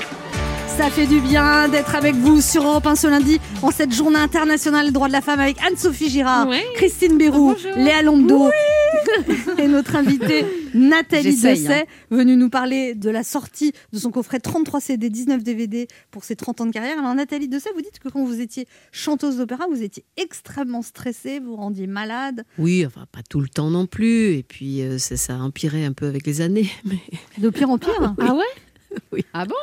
Ça fait du bien d'être avec vous sur Europe 1 ce lundi en cette journée internationale des droits de la femme avec Anne-Sophie Girard, oui. Christine Berrou, bonjour. Léa Londo oui. et notre invitée Nathalie Dessay, venue nous parler de la sortie de son coffret 33 CD, 19 DVD pour ses 30 ans de carrière. Alors Nathalie Dessay, vous dites que quand vous étiez chanteuse d'opéra, vous étiez extrêmement stressée, vous rendiez malade. Oui, enfin pas tout le temps non plus, et puis ça empirait un peu avec les années. Mais... de pire en pire. Ah, oui. Ah ouais. Oui. Ah bon ?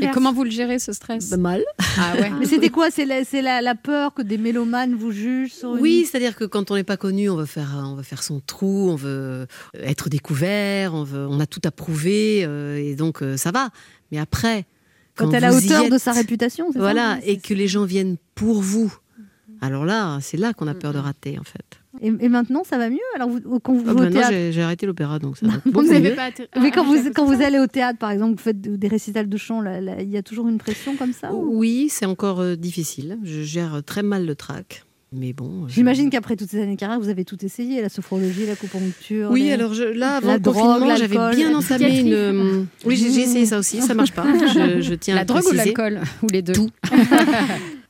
Et comment vous le gérez ce stress ? Bah, mal. Ah ouais. Mais c'était quoi ? C'est la peur que des mélomanes vous jugent sur une... Oui, c'est-à-dire que quand on n'est pas connu, on veut faire son trou, on veut être découvert, on a tout à prouver, et donc ça va. Mais après, quand à la hauteur de sa réputation, c'est voilà, ça, et que les gens viennent pour vous, alors là, c'est là qu'on a peur de rater en fait. Et maintenant, ça va mieux. Alors, j'ai arrêté l'opéra, donc ça va beaucoup mieux. Mais quand vous allez au théâtre, par exemple, vous faites des récitals de chant, il y a toujours une pression comme ça ou... Oui, c'est encore difficile. Je gère très mal le trac. Mais bon, j'imagine qu'après toutes ces années de carrière, vous avez tout essayé, la sophrologie, l'acupuncture. Oui, avant le confinement, j'avais bien entamé une... Oui, j'ai essayé ça aussi, ça marche pas. Je tiens à préciser. La drogue ou l'alcool, ou les deux. Tout.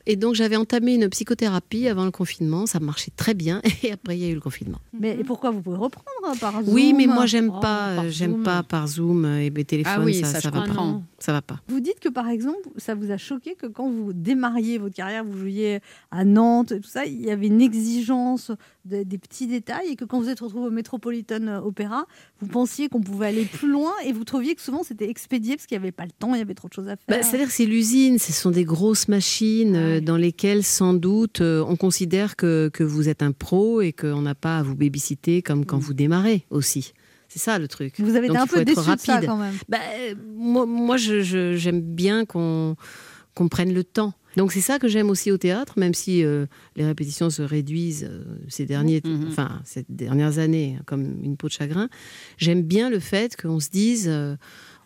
Et donc j'avais entamé une psychothérapie avant le confinement, ça marchait très bien, et après il y a eu le confinement. Mais et pourquoi vous pouvez reprendre par Zoom ? Oui, mais moi j'aime pas par Zoom et téléphone, ah oui, ça va pas. Non. Ça va pas. Vous dites que par exemple, ça vous a choqué que quand vous démarriez votre carrière, vous jouiez à Nantes et tout ça, il y avait une exigence des petits détails et que quand vous êtes retrouvés au Metropolitan Opera, vous pensiez qu'on pouvait aller plus loin et vous trouviez que souvent c'était expédié parce qu'il y avait pas le temps, il y avait trop de choses à faire. Bah, c'est-à-dire que c'est l'usine, ce sont des grosses machines dans lesquelles, sans doute, on considère que vous êtes un pro et qu'on n'a pas à vous baby-sitter comme quand vous démarrez aussi. C'est ça le truc. Vous avez été un peu déçue de ça quand même. Bah, moi j'aime bien qu'on prenne le temps. Donc c'est ça que j'aime aussi au théâtre, même si les répétitions se réduisent ces dernières années, comme une peau de chagrin. J'aime bien le fait qu'on se dise...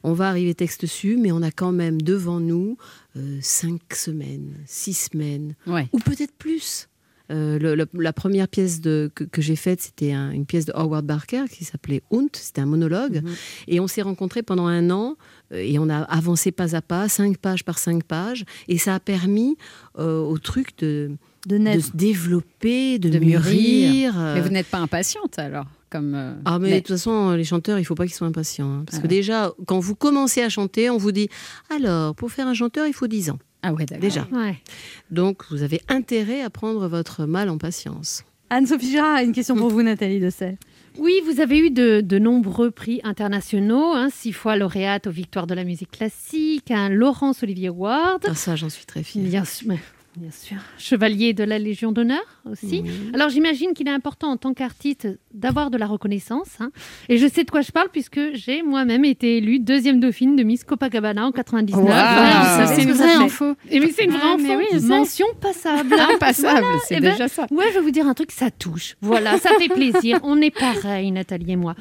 on va arriver texte dessus, mais on a quand même devant nous 5 semaines, 6 semaines, ouais. Ou peut-être plus. La première pièce que j'ai faite, c'était une pièce de Howard Barker qui s'appelait Hunt, c'était un monologue. Mm-hmm. Et on s'est rencontrés pendant 1 an et on a avancé pas à pas, 5 pages par 5 pages. Et ça a permis au truc de se développer, de mûrir. Mais vous n'êtes pas impatiente alors ? De toute façon, les chanteurs, il ne faut pas qu'ils soient impatients. Hein, parce que déjà, quand vous commencez à chanter, on vous dit « Alors, pour faire un chanteur, il faut 10 ans. » Ah ouais, d'accord. Déjà. Ouais. Donc, vous avez intérêt à prendre votre mal en patience. Anne-Sophie Girard a une question pour vous, Nathalie Dessay. Oui, vous avez eu de nombreux prix internationaux, 6 fois lauréate aux Victoires de la musique classique, un Laurence Olivier Award. Ah, ça, j'en suis très fière. Bien sûr. Chevalier de la Légion d'honneur aussi. Mmh. Alors j'imagine qu'il est important en tant qu'artiste d'avoir de la reconnaissance. Et je sais de quoi je parle puisque j'ai moi-même été élue 2e dauphine de Miss Copacabana en 99. Wow. Ah, c'est une vraie info. Oui, mention passable. Impassable, voilà. Déjà ça. Ouais, je vais vous dire un truc, ça touche. Voilà, ça fait plaisir. On est pareil, Nathalie et moi.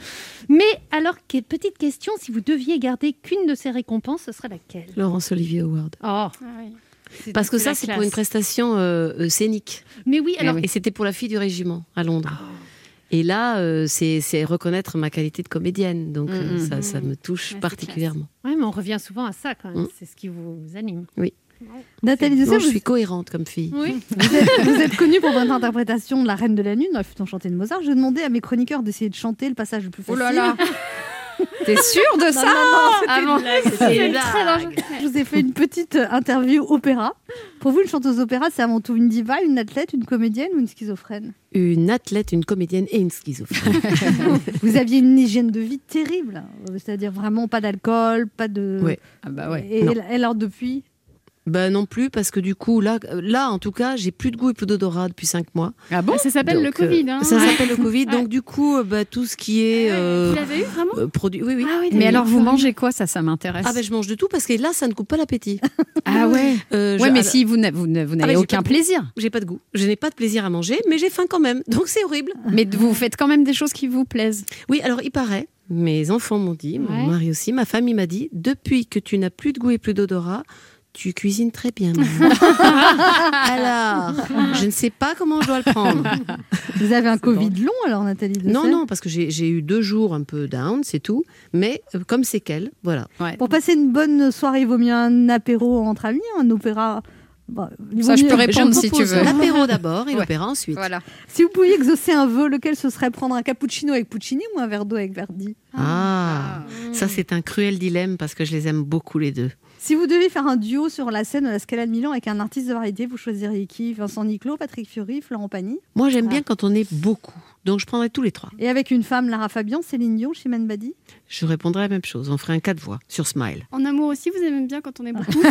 Mais alors, petite question, si vous deviez garder qu'une de ces récompenses, ce serait laquelle ? Laurence Olivier Award. Oh. Ah oui. Parce que ça, c'est pour une prestation scénique. Mais oui, alors... Et c'était pour La fille du régiment, à Londres. Oh. Et là, c'est reconnaître ma qualité de comédienne. Donc ça me touche particulièrement. Oui, mais on revient souvent à ça, quand même. C'est ce qui vous anime. Oui. Nathalie Dessay, je suis cohérente comme fille. Oui. Vous êtes connue pour votre interprétation de La Reine de la Nuit, dans La Futon chantée de Mozart. Je demandais à mes chroniqueurs d'essayer de chanter le passage le plus facile. Oh là là. T'es sûre de ça ? Non, c'était très dangereux. Je vous ai fait une petite interview opéra. Pour vous, une chanteuse opéra, c'est avant tout une diva, une athlète, une comédienne ou une schizophrène ? Une athlète, une comédienne et une schizophrène. Vous aviez une hygiène de vie terrible. C'est-à-dire vraiment pas d'alcool, pas de... Oui. Ah bah ouais. Et alors depuis ? Ben non plus, parce que du coup, là en tout cas, j'ai plus de goût et plus d'odorat depuis 5 mois. Ah bon ? Ça s'appelle le Covid. Hein. Ça s'appelle le Covid, donc du coup, bah, tout ce qui est... Vous l'avez eu vraiment ? Produit, oui, oui. Ah, oui. Mais alors, vous mangez quoi ? Ça m'intéresse. Ah ben je mange de tout, parce que là, ça ne coupe pas l'appétit. Ah ouais. Ouais, mais si vous n'avez aucun plaisir. J'ai pas de goût. Je n'ai pas de plaisir à manger, mais j'ai faim quand même, donc c'est horrible. Mais vous faites quand même des choses qui vous plaisent. Oui, alors il paraît. Mes enfants m'ont dit, mon mari aussi, ma famille m'a dit, depuis que tu n'as plus de goût et plus d'odorat, tu cuisines très bien. Alors, je ne sais pas comment je dois le prendre. Vous avez un Covid long alors, Nathalie Dessay ? Non, parce que j'ai eu 2 jours un peu down, c'est tout. Mais comme séquelles, voilà. Ouais. Pour passer une bonne soirée, il vaut mieux un apéro entre amis, un opéra... Bon, ça, je peux répondre si tu veux. L'apéro d'abord et l'opéra ensuite. Voilà. Si vous pouviez exaucer un vœu, lequel ce serait? Prendre un cappuccino avec Puccini ou un verre d'eau avec Verdi? Ça c'est un cruel dilemme parce que je les aime beaucoup les deux. Si vous deviez faire un duo sur la scène de la Scala de Milan avec un artiste de variété, vous choisiriez qui? Vincent Niclot, Patrick Fiori, Florent Pagny? Moi j'aime bien quand on est beaucoup, donc je prendrais tous les trois. Et avec une femme, Lara Fabian, Céline Dion, Chimène Badi? Je répondrais la même chose, on ferait un 4 voix sur Smile. En amour aussi, vous aimez bien quand on est beaucoup?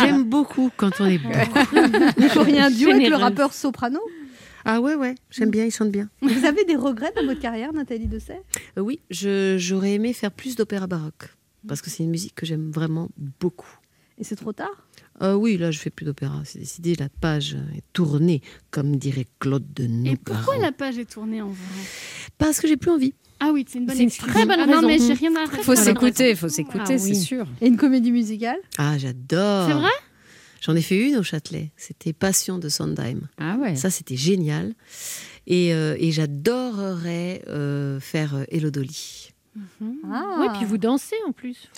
J'aime beaucoup quand on est beaucoup. Il faut rien duo avec le rappeur Soprano? Ah ouais, j'aime bien, ils chantent bien. Vous avez des regrets dans votre carrière, Nathalie Dessay ? Oui, j'aurais aimé faire plus d'opéra baroque, parce que c'est une musique que j'aime vraiment beaucoup. Et c'est trop tard ? Oui, là, je ne fais plus d'opéra. C'est décidé, la page est tournée, comme dirait Claude Nougaro. Et pourquoi la page est tournée en vrai ? Parce que j'ai plus envie. Ah oui, c'est une très bonne raison. Non, mais j'ai rien à répondre. Faut s'écouter, c'est sûr. Et une comédie musicale ? Ah, j'adore. C'est vrai ? J'en ai fait une au Châtelet. C'était Passion de Sondheim. Ah ouais. Ça, c'était génial. Et j'adorerais faire Elodoli. Oui, puis vous dansez en plus.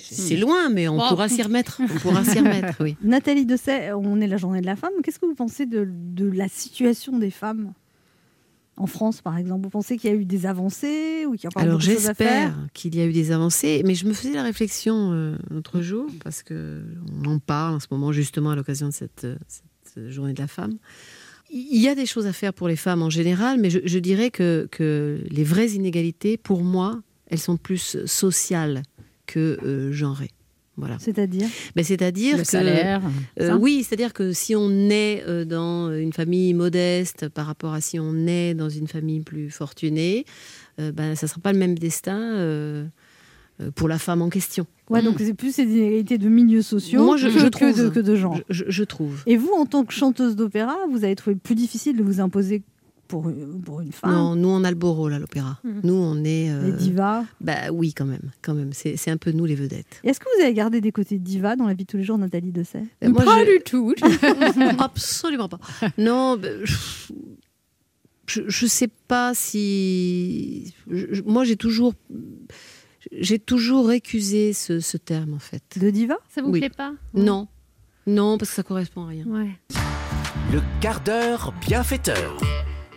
C'est loin, mais on pourra s'y remettre. Oui. Nathalie Dessay, on est la journée de la femme. Qu'est-ce que vous pensez de la situation des femmes en France, par exemple? Vous pensez qu'il y a eu des avancées ou qu'il y a pas beaucoup de choses à faire? Alors j'espère qu'il y a eu des avancées, mais je me faisais la réflexion l'autre jour, parce qu'on en parle en ce moment justement à l'occasion de cette journée de la femme. Il y a des choses à faire pour les femmes en général, mais je dirais que les vraies inégalités, pour moi, elles sont plus sociales que genrées. Voilà. C'est-à-dire ? C'est-à-dire le salaire. Oui, c'est-à-dire que si on est dans une famille modeste par rapport à si on est dans une famille plus fortunée, ça ne sera pas le même destin pour la femme en question. Ouais, donc c'est plus des inégalités de milieux sociaux que de genre. Je trouve. Et vous, en tant que chanteuse d'opéra, vous avez trouvé plus difficile de vous imposer pour une femme? Non, nous on a le beau rôle à l'opéra. Nous on est les divas. Oui, quand même. C'est un peu nous les vedettes. Et est-ce que vous avez gardé des côtés divas dans la vie de tous les jours, Nathalie Dessay? Pas du tout. Absolument pas. Non. Je sais pas si. Moi j'ai toujours récusé ce terme, en fait. De diva ? Ça vous plaît pas ? Non, parce que ça correspond à rien. Ouais. Le quart d'heure bienfaiteur.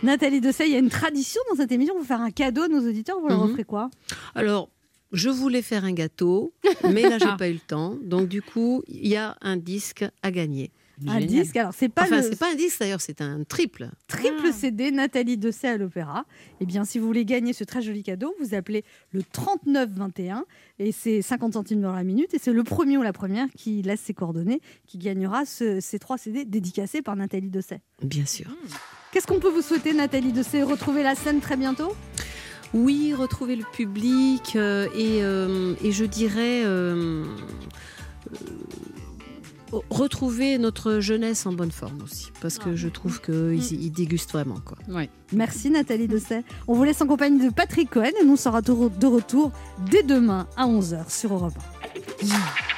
Nathalie Dessay, il y a une tradition dans cette émission, vous faire un cadeau à nos auditeurs, vous leur offrez quoi ? Alors, je voulais faire un gâteau, mais là, j'ai pas eu le temps. Donc, du coup, il y a un disque à gagner. Génial. Un disque, alors c'est pas un disque d'ailleurs, c'est un triple. Triple CD, Nathalie Dessay à l'opéra. Eh bien, si vous voulez gagner ce très joli cadeau, vous appelez le 39 21 et c'est 50 centimes dans la minute. Et c'est le premier ou la première qui laisse ses coordonnées qui gagnera ces 3 CD dédicacés par Nathalie Dessay. Bien sûr. Qu'est-ce qu'on peut vous souhaiter, Nathalie Dessay? Retrouver la scène très bientôt? Oui, retrouver le public et je dirais... retrouver notre jeunesse en bonne forme aussi, parce que je trouve qu'ils dégustent vraiment, quoi. Ouais. Merci Nathalie Dessay. On vous laisse en compagnie de Patrick Cohen et nous serons de retour dès demain à 11h sur Europe 1.